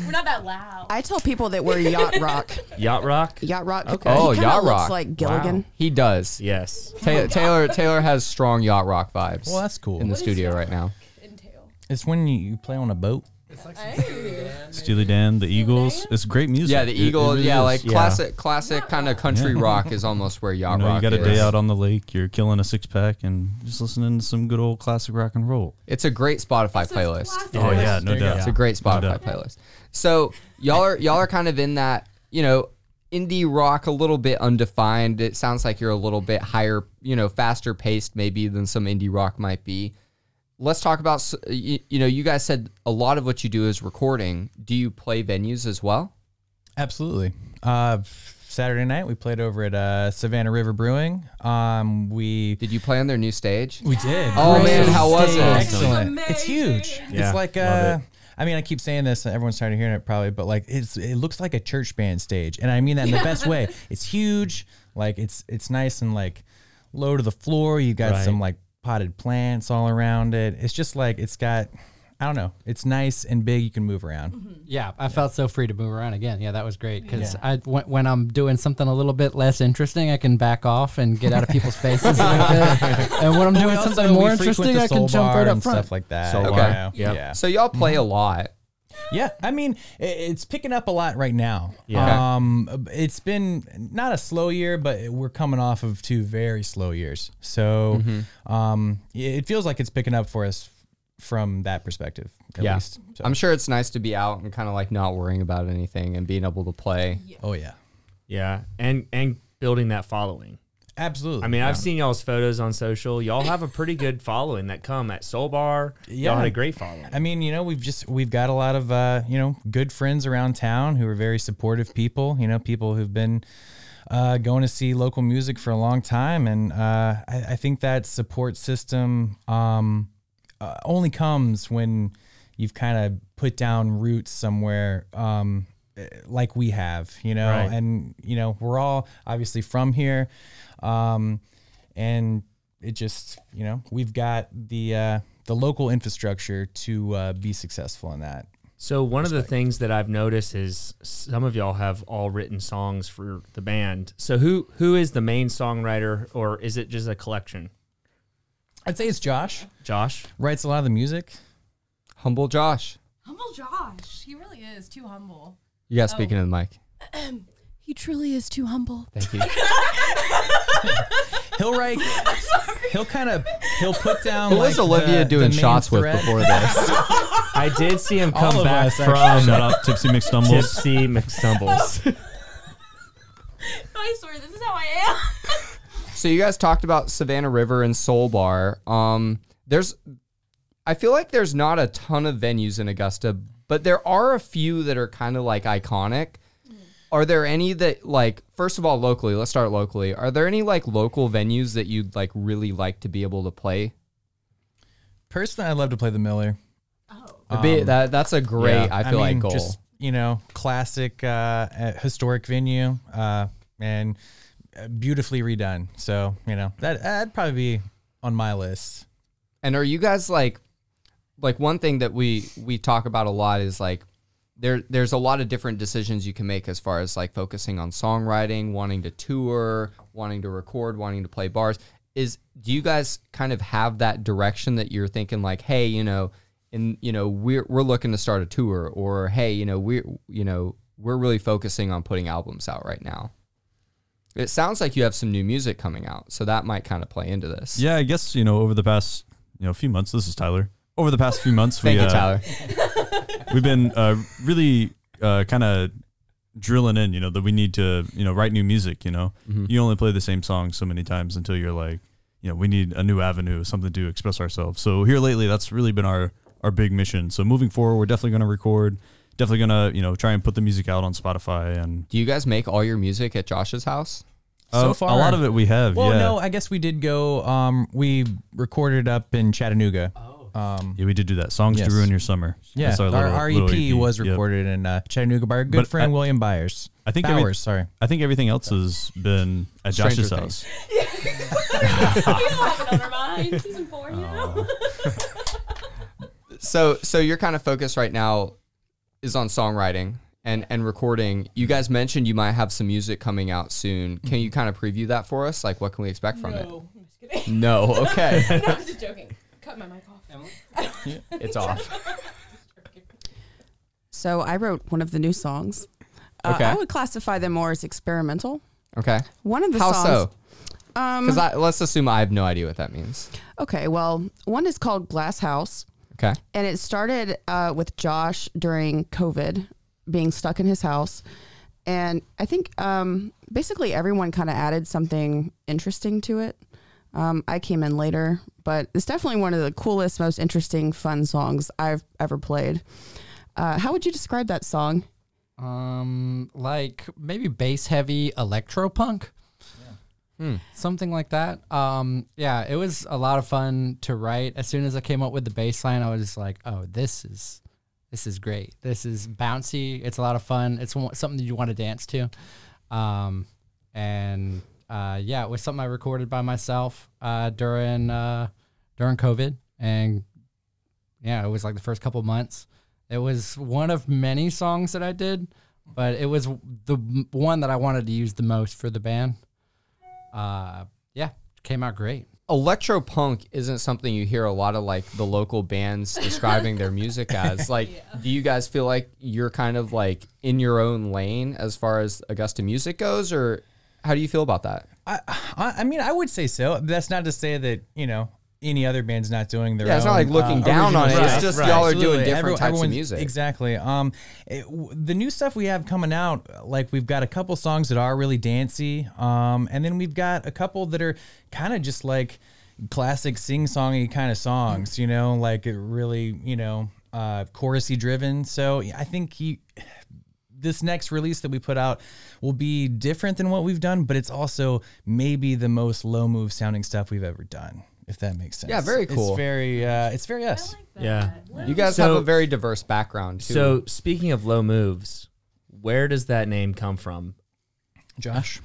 We're not that loud. I tell people that we're yacht rock. Yacht rock? Yacht rock. Okay. Oh, yacht rock. Looks like Gilligan. Wow. He does. Yes. Ta- Taylor Taylor has strong yacht rock vibes. Well, that's cool. In the what studio right now. Entail? It's when you, you play on a boat. It's like Steely Dan, the Eagles. It's great music. Yeah, the Eagles. Really yeah, like yeah. classic, classic kind of country yeah. rock is almost where yacht you know, rock is. You got a is. day out on the lake. You're killing a six pack and just listening to some good old classic rock and roll. It's a great Spotify it's playlist. Oh yeah, no doubt. It's a great Spotify no playlist. So y'all are y'all are kind of in that, you know, indie rock, a little bit undefined. It sounds like you're a little bit higher, you know, faster paced maybe than some indie rock might be. Let's talk about, you know, you guys said a lot of what you do is recording. Do you play venues as well? Absolutely. Uh, Saturday night, we played over at uh, Savannah River Brewing. Um, we Did you play on their new stage? We did. Oh, Great. man, how was it? Excellent. It's huge. Yeah, it's like, uh, it. I I mean, I keep saying this, everyone's tired of hearing it probably, but like it's it looks like a church band stage, and I mean that in the best way. It's huge, like it's it's nice and like low to the floor. You got right. some like potted plants all around it. It's just like it's got. I don't know. It's nice and big. You can move around. Mm-hmm. Yeah. I yeah. felt so free to move around again. Yeah, that was great. Because yeah. when, when I'm doing something a little bit less interesting, I can back off and get out of people's faces. Like and when I'm doing well, something more interesting, I can jump right up front. Stuff like that. Soul okay. Bar. Yeah. yeah. So y'all play mm-hmm. a lot. Yeah. I mean, it's picking up a lot right now. Yeah. Um, it's been not a slow year, but we're coming off of two very slow years. So mm-hmm. um, it feels like it's picking up for us from that perspective, at yeah. least. So. I'm sure it's nice to be out and kind of like not worrying about anything and being able to play. Yeah. Oh yeah. Yeah. And, and building that following. Absolutely. I mean, yeah. I've seen y'all's photos on social. Y'all have a pretty good following that come at Soul Bar. Yeah. Y'all had a great following. I mean, you know, we've just, we've got a lot of, uh, you know, good friends around town who are very supportive people, you know, people who've been, uh, going to see local music for a long time. And, uh, I, I think that support system, um, Uh, only comes when you've kind of put down roots somewhere um, like we have, you know, right. and, you know, we're all obviously from here. Um, and it just, you know, we've got the, uh, the local infrastructure to uh, be successful in that. So one respect. Of the things that I've noticed is some of y'all have all written songs for the band. So who, who is the main songwriter, or is it just a collection? I'd say it's Josh. Josh. Writes a lot of the music. Humble Josh. Humble Josh. He really is too humble. You got oh. speaking to the mic. He truly is too humble. Thank you. he'll write. He'll kind of, he'll put down. Who like was Olivia the, doing the shots threat? With before this? I did see him come All back us, from. Shut up, Tipsy McStumbles. Tipsy McStumbles. I swear, this is how I am. So you guys talked about Savannah River and Soul Bar. Um, there's, I feel like there's not a ton of venues in Augusta, but there are a few that are kind of like iconic. Mm. Are there any that like, first of all, locally, let's start locally. Are there any like local venues that you'd like really like to be able to play? Personally, I'd love to play the Miller. Oh, um, be, that, that's a great, yeah, I feel I mean, like goal. Just, you know, classic, uh, historic venue, uh, and beautifully redone. So, you know, that, that'd probably be on my list. And are you guys like, like one thing that we, we talk about a lot is like, there, there's a lot of different decisions you can make as far as like focusing on songwriting, wanting to tour, wanting to record, wanting to play bars. Is, do you guys kind of have that direction that you're thinking like, hey, you know, and you know, we're, we're looking to start a tour, or, hey, you know, we're, you know, we're really focusing on putting albums out right now. It sounds like you have some new music coming out, so that might kind of play into this. Yeah, I guess, you know, over the past, you know, few months, this is Tyler. Over the past few months, we, Thank you, uh, Tyler. we've been uh, really uh, kind of drilling in, you know, that we need to, you know, write new music, you know. Mm-hmm. You only play the same song so many times until you're like, you know, we need a new avenue, something to express ourselves. So here lately, that's really been our, our big mission. So moving forward, we're definitely going to record. Definitely going to, you know, try and put the music out on Spotify. And do you guys make all your music at Josh's house? Uh, so far, a lot of it we have. Well, yeah. no, I guess we did go. Um, we recorded up in Chattanooga. Oh. Um, yeah, we did do that. Songs yes. to Ruin Your Summer. Yeah, our, little, our E P, E P was recorded yep. in uh, Chattanooga by our good but friend I, William Byers. I think Bowers, every, sorry. I think everything else has been at Stranger Josh's things. House. We all have it on our mind. Season four, you know. so, so you're kind of focused right now is on songwriting and, and recording. You guys mentioned you might have some music coming out soon. Can you kind of preview that for us? Like, what can we expect from no. it? No, I'm just kidding. No, okay. No, I'm just joking. Cut my mic off. Emily? Yeah. It's off. So I wrote one of the new songs. Uh, okay. I would classify them more as experimental. Okay. One of the How songs. How so? Because um, let's assume I have no idea what that means. Okay, well, one is called Glass House. Okay. And it started uh, with Josh during COVID being stuck in his house. And I think um, basically everyone kind of added something interesting to it. Um, I came in later, but it's definitely one of the coolest, most interesting, fun songs I've ever played. Uh, how would you describe that song? Um, like maybe bass heavy electro punk. Hmm. Something like that. Um, yeah, it was a lot of fun to write. As soon as I came up with the bass line, I was just like, oh, this is this is great. This is bouncy. It's a lot of fun. It's something that you want to dance to. Um, and uh, yeah, it was something I recorded by myself uh, during uh, during COVID. And yeah, it was like the first couple months. It was one of many songs that I did, but it was the one that I wanted to use the most for the band. Uh, yeah, came out great. Electropunk isn't something you hear a lot of like the local bands describing their music as. Like, yeah. Do you guys feel like you're kind of like in your own lane as far as Augusta music goes, or how do you feel about that? I, I, I mean, I would say so. That's not to say that, you know, any other band's not doing their yeah, own. Yeah, it's not like looking uh, down on it. Right, it's just right, y'all are absolutely. doing different Every, types of music. Exactly. Um, it, w- the new stuff we have coming out, like we've got a couple songs that are really dancey, um, and then we've got a couple that are kind of just like classic sing-songy kind of songs, you know, like really, you know, uh, chorusy driven. So I think he... this next release that we put out will be different than what we've done, but it's also maybe the most low move sounding stuff we've ever done, if that makes sense. Yeah, very cool. It's very, uh, it's very us. Like yeah. You guys so, have a very diverse background, too. So, speaking of low moves, where does that name come from? Josh?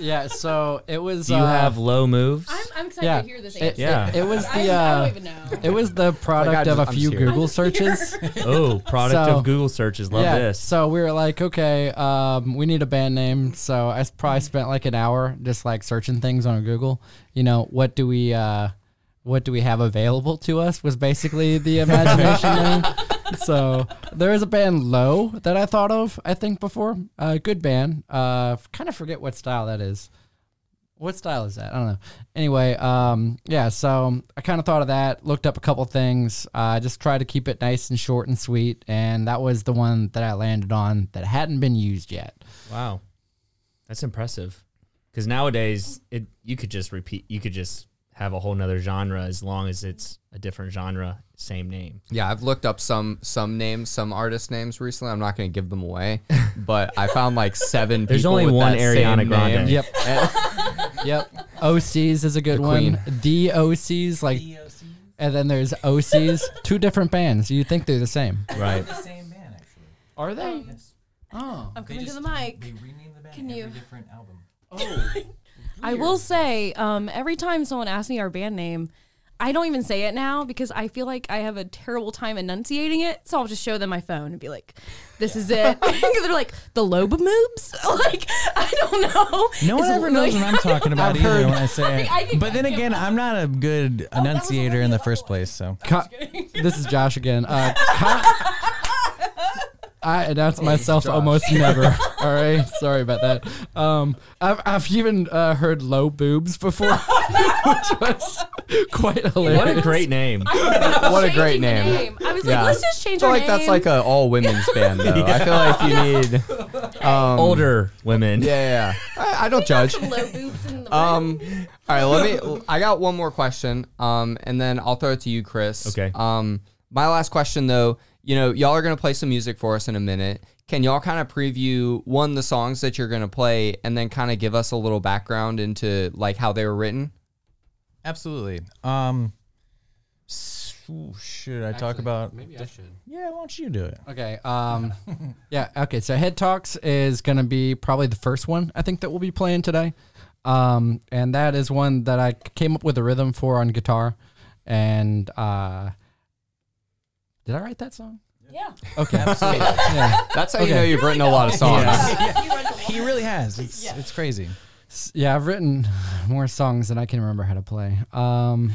Yeah, so it was... Do you uh, have low moves? I'm, I'm excited yeah. to hear this answer. It, yeah. It, it was the, uh, I don't even know. It was the product like just, of a I'm few serious. Google searches. Oh, product so, of Google searches. Love yeah, this. So we were like, okay, um, we need a band name. So I probably spent like an hour just like searching things on Google. You know, what do we, uh, what do we have available to us was basically the imagination name. So there is a band Low that I thought of, I think, before. Uh, good band. Uh, kind of forget what style that is. What style is that? I don't know. Anyway, um, yeah, so I kind of thought of that, looked up a couple things. I uh, just tried to keep it nice and short and sweet, and that was the one that I landed on that hadn't been used yet. Wow. That's impressive. Because nowadays, it you could just repeat, you could just... have a whole nother genre as long as it's a different genre, same name. Yeah, I've looked up some some names, some artist names recently. I'm not going to give them away, but I found like seven There's people with that same There's only one Ariana Grande. Name. Yep. Yep. O Cs is a good one. The O Cs, like, the O Cs. And then there's O Cs. Two different bands. You think they're the same. Right. They're the same band, actually. Are they? Um, yes. Oh. I'm coming just, to the mic. They rename the band Can every you? different album. Oh. Weird. I will say, um, every time someone asks me our band name, I don't even say it now because I feel like I have a terrible time enunciating it. So I'll just show them my phone and be like, this yeah. is it. Because they're like, the Lobamoobs? Like, I don't know. No one it's ever knows like, what I'm talking about either when I say it. I, I but then again, I'm not a good enunciator oh, in the first place. So Co- This is Josh again. Uh, Co- I announce myself Josh. almost never. All right, sorry about that. Um, I've I've even uh, heard low boobs before, which was quite hilarious. What a great name! What a great name. name! I was yeah. like, let's just change. I feel our like name. That's like an all women's band, though. Yeah. I feel like you need um, older women. Yeah, yeah. I, I don't judge. Low boobs in the um. Room. All right, let me. I got one more question. Um, and then I'll throw it to you, Chris. Okay. Um, my last question though. You know, y'all are going to play some music for us in a minute. Can y'all kind of preview, one, the songs that you're going to play, and then kind of give us a little background into, like, how they were written? Absolutely. Um, so should I Actually, talk about... Maybe the, I should. Yeah, why don't you do it? Okay. Um, yeah, okay. So Head Talks is going to be probably the first one, I think, that we'll be playing today. Um, and that is one that I came up with a rhythm for on guitar. And... Uh, Did I write that song? Yeah. Okay. Absolutely. Yeah. That's how okay. you know you've written a lot of songs. Yeah. Yeah. He really has. It's yeah. it's crazy. Yeah, I've written more songs than I can remember how to play. Um,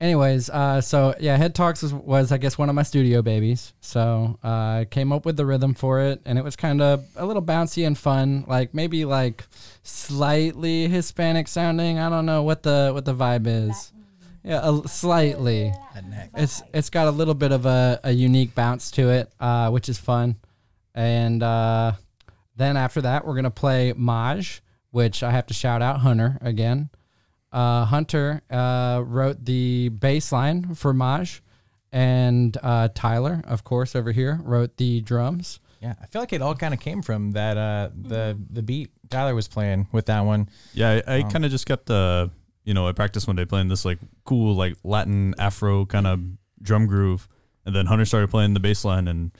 anyways, uh, so yeah, Head Talks was, was, I guess, one of my studio babies. So uh, I came up with the rhythm for it, and it was kind of a little bouncy and fun, like maybe like slightly Hispanic sounding. I don't know what the what the vibe is. Yeah, uh, slightly. It's it's got a little bit of a, a unique bounce to it, uh, which is fun. And uh, then after that, we're gonna play Maj, which I have to shout out Hunter again. Uh, Hunter uh, wrote the bass line for Maj, and uh, Tyler, of course, over here wrote the drums. Yeah, I feel like it all kind of came from that uh, the the beat Tyler was playing with that one. Yeah, I, I um, kind of just kept the. Uh, You know, I practiced one day playing this like cool, like Latin Afro kind of drum groove, And then Hunter started playing the bass line, and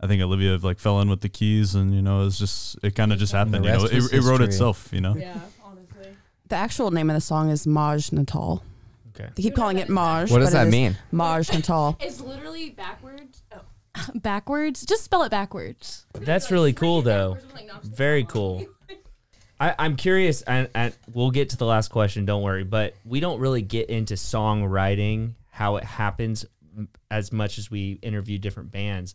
I think Olivia like fell in with the keys, and you know, it was just, it kind of just happened, you know, it, it wrote itself, you know? Yeah, honestly. The actual name of the song is Maj Natal. Okay. They keep calling it Maj. What does that mean? Maj Natal. It's literally backwards. Oh. Backwards? Just spell it backwards. That's really cool, though. Very cool. I, I'm curious, and, and we'll get to the last question, don't worry, but we don't really get into songwriting, how it happens, as much as we interview different bands.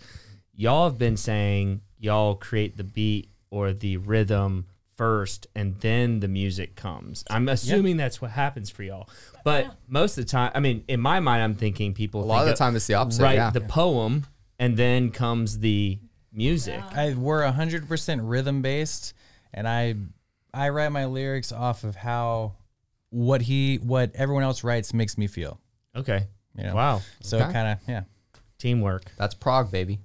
Y'all have been saying y'all create the beat or the rhythm first, and then the music comes. I'm assuming yep. that's what happens for y'all. But yeah. most of the time, I mean, in my mind, I'm thinking people a think lot of the time it's the opposite. Write yeah. the yeah. poem, and then comes the music. Yeah. I, we're one hundred percent rhythm based, and I I write my lyrics off of how what he what everyone else writes makes me feel. Okay. You know? Wow. So okay. kind of yeah, teamwork. That's prog, baby.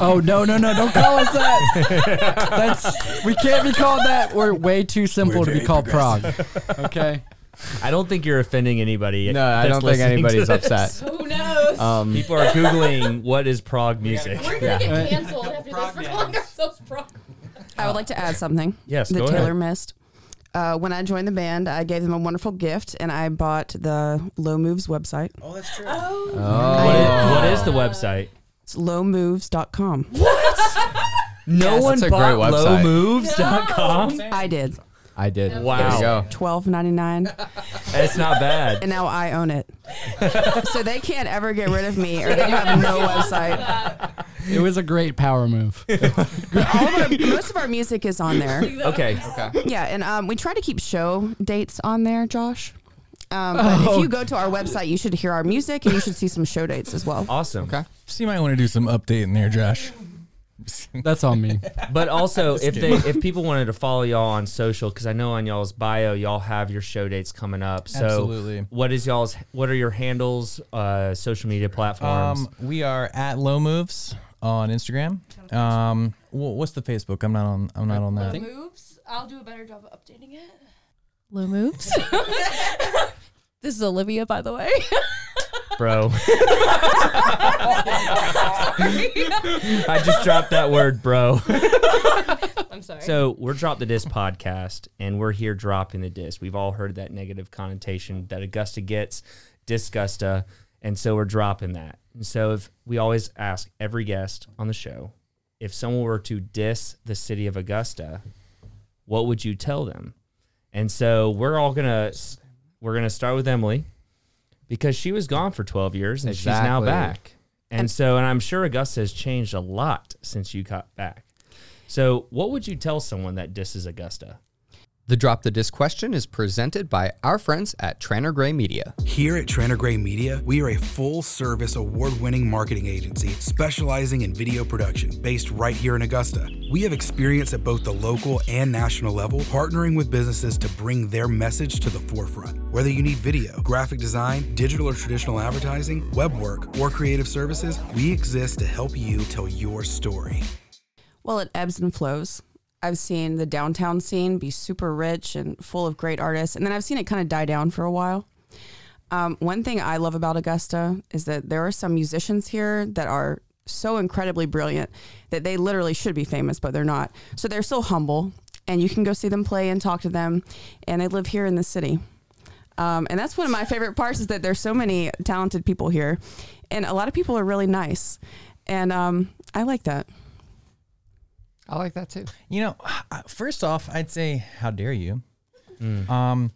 Oh no no no! Don't call us that. That's we can't be called that. We're way too simple we're to be called prog. Okay. I don't think you're offending anybody. No, I don't think anybody's upset. Who knows? Um, People are googling what is prog music. We're gonna yeah. get canceled after this for calling ourselves prog. I would like to add something. Yes, that go Taylor ahead. missed. Uh, when I joined the band, I gave them a wonderful gift, and I bought the Low Moves website. Oh, that's true. Oh, oh. What, is, what is the website? It's Low Moves dot com. What? No yes, one bought Low Moves dot com? No. I did. I did. Wow. twelve ninety-nine. That's not bad. And now I own it. So they can't ever get rid of me, or they have no website. It was a great power move. All of our, most of our music is on there. Okay. Okay. Yeah, and um, we try to keep show dates on there, Josh. Um, but oh. if you go to our website, you should hear our music, and you should see some show dates as well. Awesome. Okay. So you might want to do some update in there, Josh. That's on me. But also, if kidding. they if people wanted to follow y'all on social, because I know on y'all's bio, y'all have your show dates coming up. So absolutely. What is y'all's? What are your handles? Uh, social media platforms. Um, we are at Low Moves on Instagram. Um, what's the Facebook? I'm not on. I'm not on that. Low Moves. I'll do a better job of updating it. Low Moves. This is Olivia, by the way. Bro. I just dropped that word, bro. I'm sorry. So we're Drop the Dis podcast, and we're here dropping the disc. We've all heard that negative connotation that Augusta gets, Disgusta, and so we're dropping that. And so if we always ask every guest on the show, if someone were to diss the city of Augusta, what would you tell them? And so we're all going to... We're going to start with Emily because she was gone for twelve years and exactly. she's now back. And, and so, and I'm sure Augusta has changed a lot since you got back. So what would you tell someone that disses Augusta? The Drop the Dis question is presented by our friends at Tranter Grey Media. Here at Tranter Grey Media, we are a full-service, award-winning marketing agency specializing in video production based right here in Augusta. We have experience at both the local and national level, partnering with businesses to bring their message to the forefront. Whether you need video, graphic design, digital or traditional advertising, web work, or creative services, we exist to help you tell your story. Well, it ebbs and flows. I've seen the downtown scene be super rich and full of great artists. And then I've seen it kind of die down for a while. Um, one thing I love about Augusta is that there are some musicians here that are so incredibly brilliant that they literally should be famous, but they're not. So they're so humble, and you can go see them play and talk to them. And they live here in the city. Um, and that's one of my favorite parts is that there's so many talented people here. And a lot of people are really nice. And um, I like that. I like that too. You know, first off, I'd say, how dare you? Mm. Um,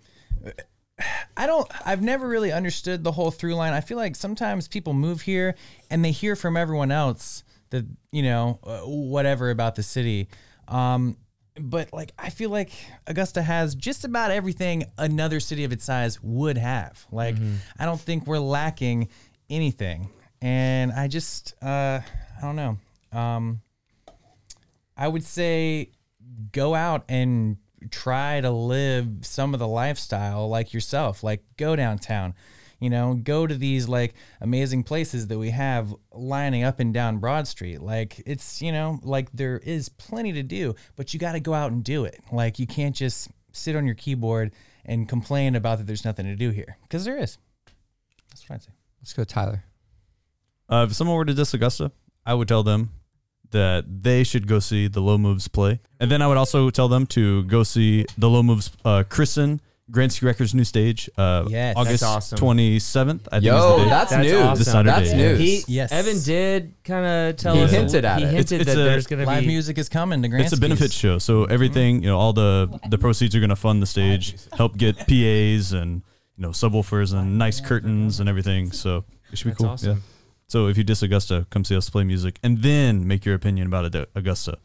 I don't, I've never really understood the whole through line. I feel like sometimes people move here and they hear from everyone else that, you know, whatever about the city. Um, but like, I feel like Augusta has just about everything another city of its size would have. Like, mm-hmm. I don't think we're lacking anything. And I just, uh, I don't know. Um, I would say go out and try to live some of the lifestyle like yourself, like go downtown, you know, go to these like amazing places that we have lining up and down Broad Street. Like it's, you know, like there is plenty to do, but you got to go out and do it. Like you can't just sit on your keyboard and complain about that there's nothing to do here because there is. That's what I'd say. Let's go, Tyler. Uh, if someone were to Dis Augusta, I would tell them that they should go see the Low Moves play. And then I would also tell them to go see the Low Moves uh, christen Gransky Records' new stage, uh, yes, August awesome. twenty-seventh. I think Yo, is the that's, that's new. Awesome. That's news. He, yes. Evan did kind of tell he us. Hinted a, he hinted at it. It's, it's that a, there's going to be... Live music is coming to Gransky's. It's a benefit show. So everything, you know, all the, the proceeds are going to fund the stage, help get P As and, you know, subwoofers and nice curtains and everything. So it should be that's cool. Awesome. Yeah. So if you Dis Augusta, come see us play music and then make your opinion about it at Augusta.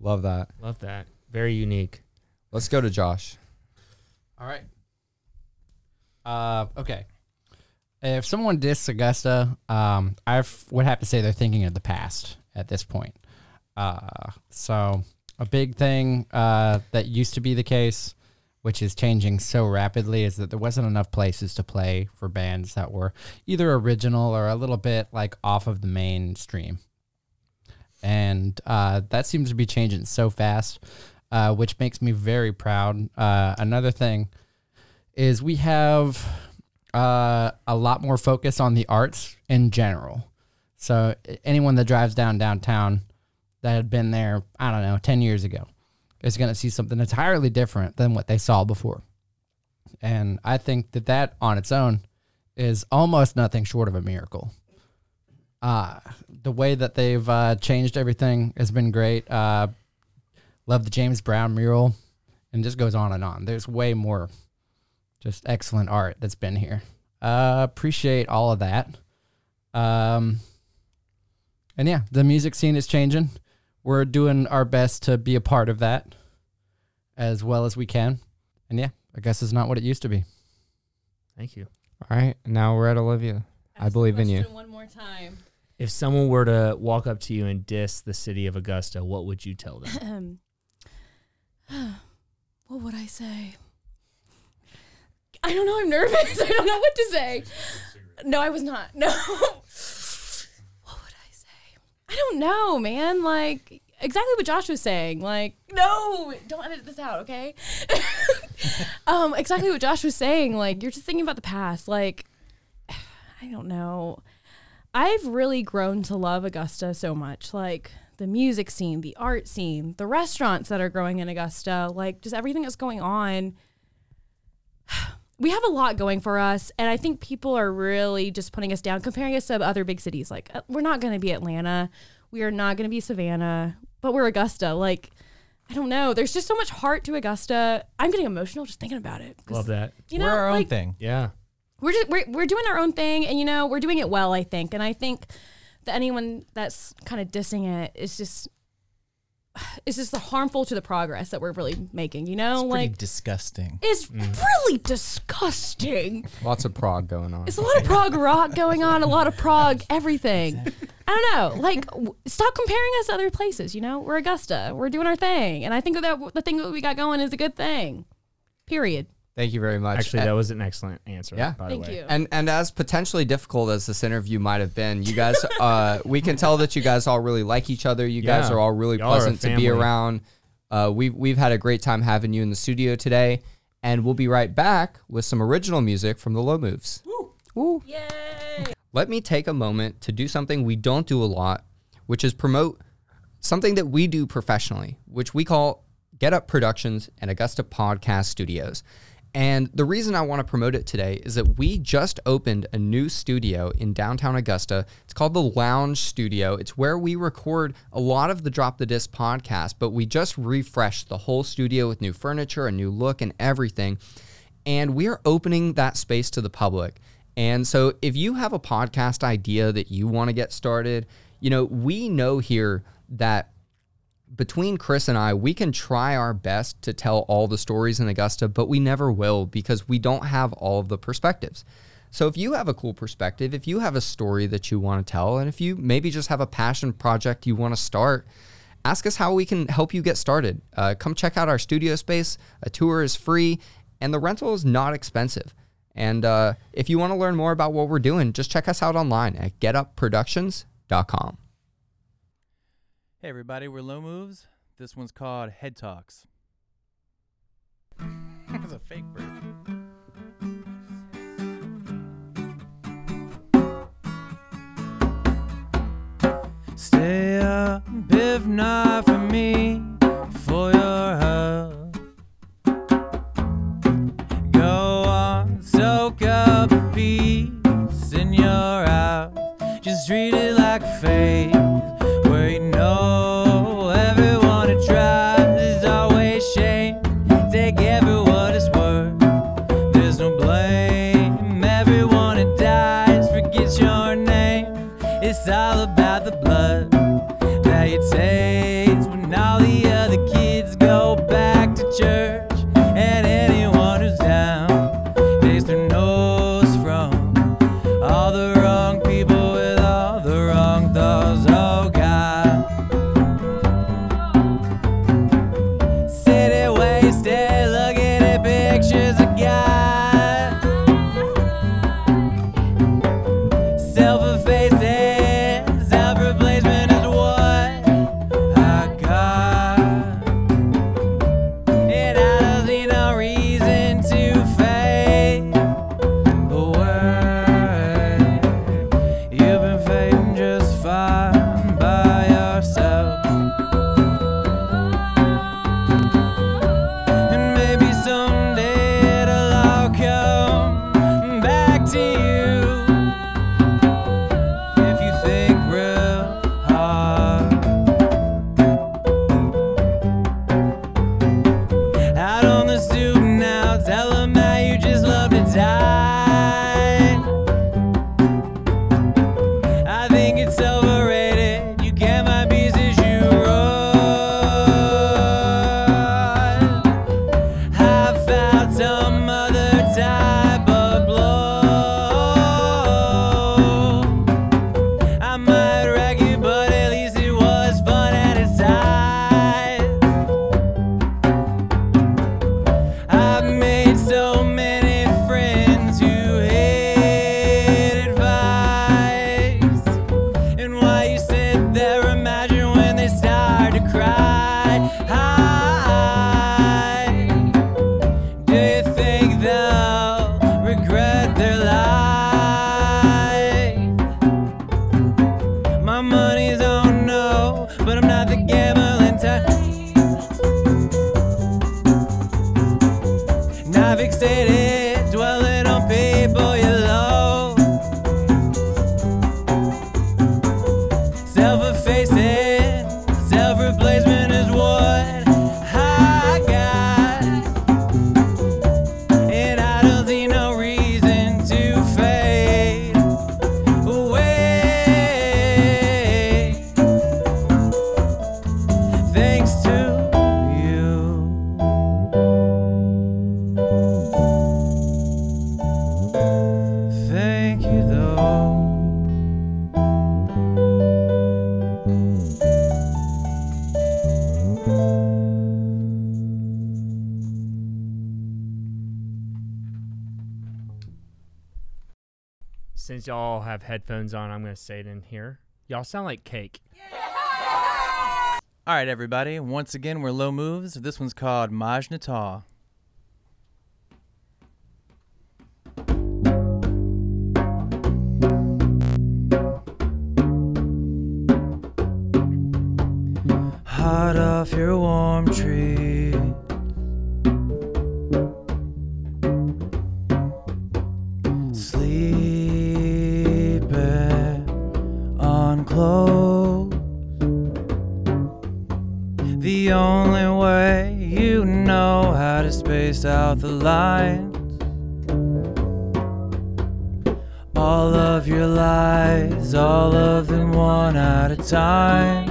Love that. Love that. Very unique. Let's go to Josh. All right. Uh, okay. If someone Dis Augusta, um, I would have to say they're thinking of the past at this point. Uh, so a big thing uh, that used to be the case, which is changing so rapidly, is that there wasn't enough places to play for bands that were either original or a little bit like off of the mainstream. And uh, that seems to be changing so fast. Uh, which makes me very proud. Uh, another thing is we have uh, a lot more focus on the arts in general. So anyone that drives down downtown that had been there, I don't know, ten years ago, is going to see something entirely different than what they saw before. And I think that that on its own is almost nothing short of a miracle. Uh, the way that they've uh, changed everything has been great. Uh Love the James Brown mural, and just goes on and on. There's way more just excellent art that's been here. Uh, appreciate all of that. Um, and yeah, the music scene is changing. We're doing our best to be a part of that as well as we can. And yeah, I guess it's not what it used to be. Thank you. All right, now we're at Olivia. Ask I believe in you. One more time. If someone were to walk up to you and diss the city of Augusta, what would you tell them? What would I say? I don't know. I'm nervous. I don't know what to say. No, I was not. No. What would I say? I don't know, man. Like, exactly what Josh was saying. Like, no, don't edit this out, okay? um, exactly what Josh was saying. Like, you're just thinking about the past. Like, I don't know. I've really grown to love Augusta so much. Like, the music scene, the art scene, the restaurants that are growing in Augusta, like just everything that's going on. We have a lot going for us, and I think people are really just putting us down, comparing us to other big cities. Like, we're not going to be Atlanta. We are not going to be Savannah, but we're Augusta. Like, I don't know. There's just so much heart to Augusta. I'm getting emotional just thinking about it. Love that. You know, we're our like, own thing. Yeah. We're, just, we're, we're doing our own thing, and, you know, we're doing it well, I think. And I think that anyone that's kind of dissing it is just it's just harmful to the progress that we're really making, you know? It's pretty like, disgusting. It's mm. really disgusting. Lots of prog going on. It's a lot of prog rock going on, a lot of prog everything. I don't know. Like, w- stop comparing us to other places, you know? We're Augusta. We're doing our thing. And I think that the thing that we got going is a good thing, period. Thank you very much. Actually, and that was an excellent answer. Yeah, by thank the way. You. And and as potentially difficult as this interview might have been, you guys, uh, we can tell that you guys all really like each other. You yeah. guys are all really Y'all pleasant to be around. Uh, we've we've had a great time having you in the studio today, and we'll be right back with some original music from the Low Moves. Woo! Woo! Yay! Let me take a moment to do something we don't do a lot, which is promote something that we do professionally, which we call Get Up Productions and Augusta Podcast Studios. And the reason I want to promote it today is that we just opened a new studio in downtown Augusta. It's called the Lounge Studio. It's where we record a lot of the Drop the Dis podcast, but we just refreshed the whole studio with new furniture, a new look, and everything. And we are opening that space to the public. And so if you have a podcast idea that you want to get started, you know, we know here that between Chris and I, we can try our best to tell all the stories in Augusta, but we never will because we don't have all of the perspectives. So if you have a cool perspective, if you have a story that you want to tell, and if you maybe just have a passion project you want to start, ask us how we can help you get started. Uh, come check out our studio space. A tour is free, and the rental is not expensive. And uh, if you want to learn more about what we're doing, just check us out online at get up productions dot com. Hey everybody, we're Low Moves. This one's called Head Talks. That's a fake bird. Stay up, if not for me, for your help. Go on, soak up the peace in your eyes. Just treat it like a phase where you know everyone who tries is always shamed. Take everyone. It's all about the blood that you taste when all the other kids go back to church, and anyone who's down takes their nose from all the wrong people with all the wrong thoughts. Oh God, city wasted looking at pictures of God. Self-effacing. Since y'all have headphones on, I'm going to say it in here. Y'all sound like cake. Yeah. All right, everybody. Once again, we're Low Moves. This one's called Majnata. Hot off your warm tree. Close. The only way you know how to space out the lines all of your lies, all of them one at a time.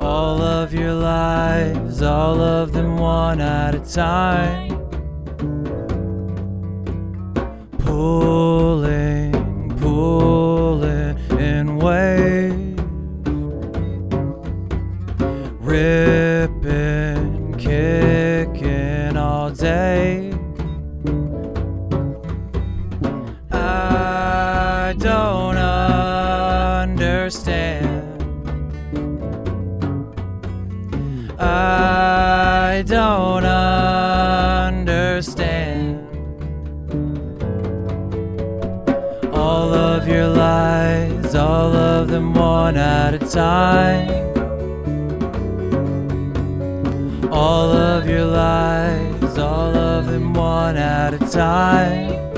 All of your lives, all of them one at a time. Pulling Pulling in waves, ripping, kicking all day. I don't understand. I don't understand. All of your lies, is all of them one at a time. All of your lies, all of them one at a time.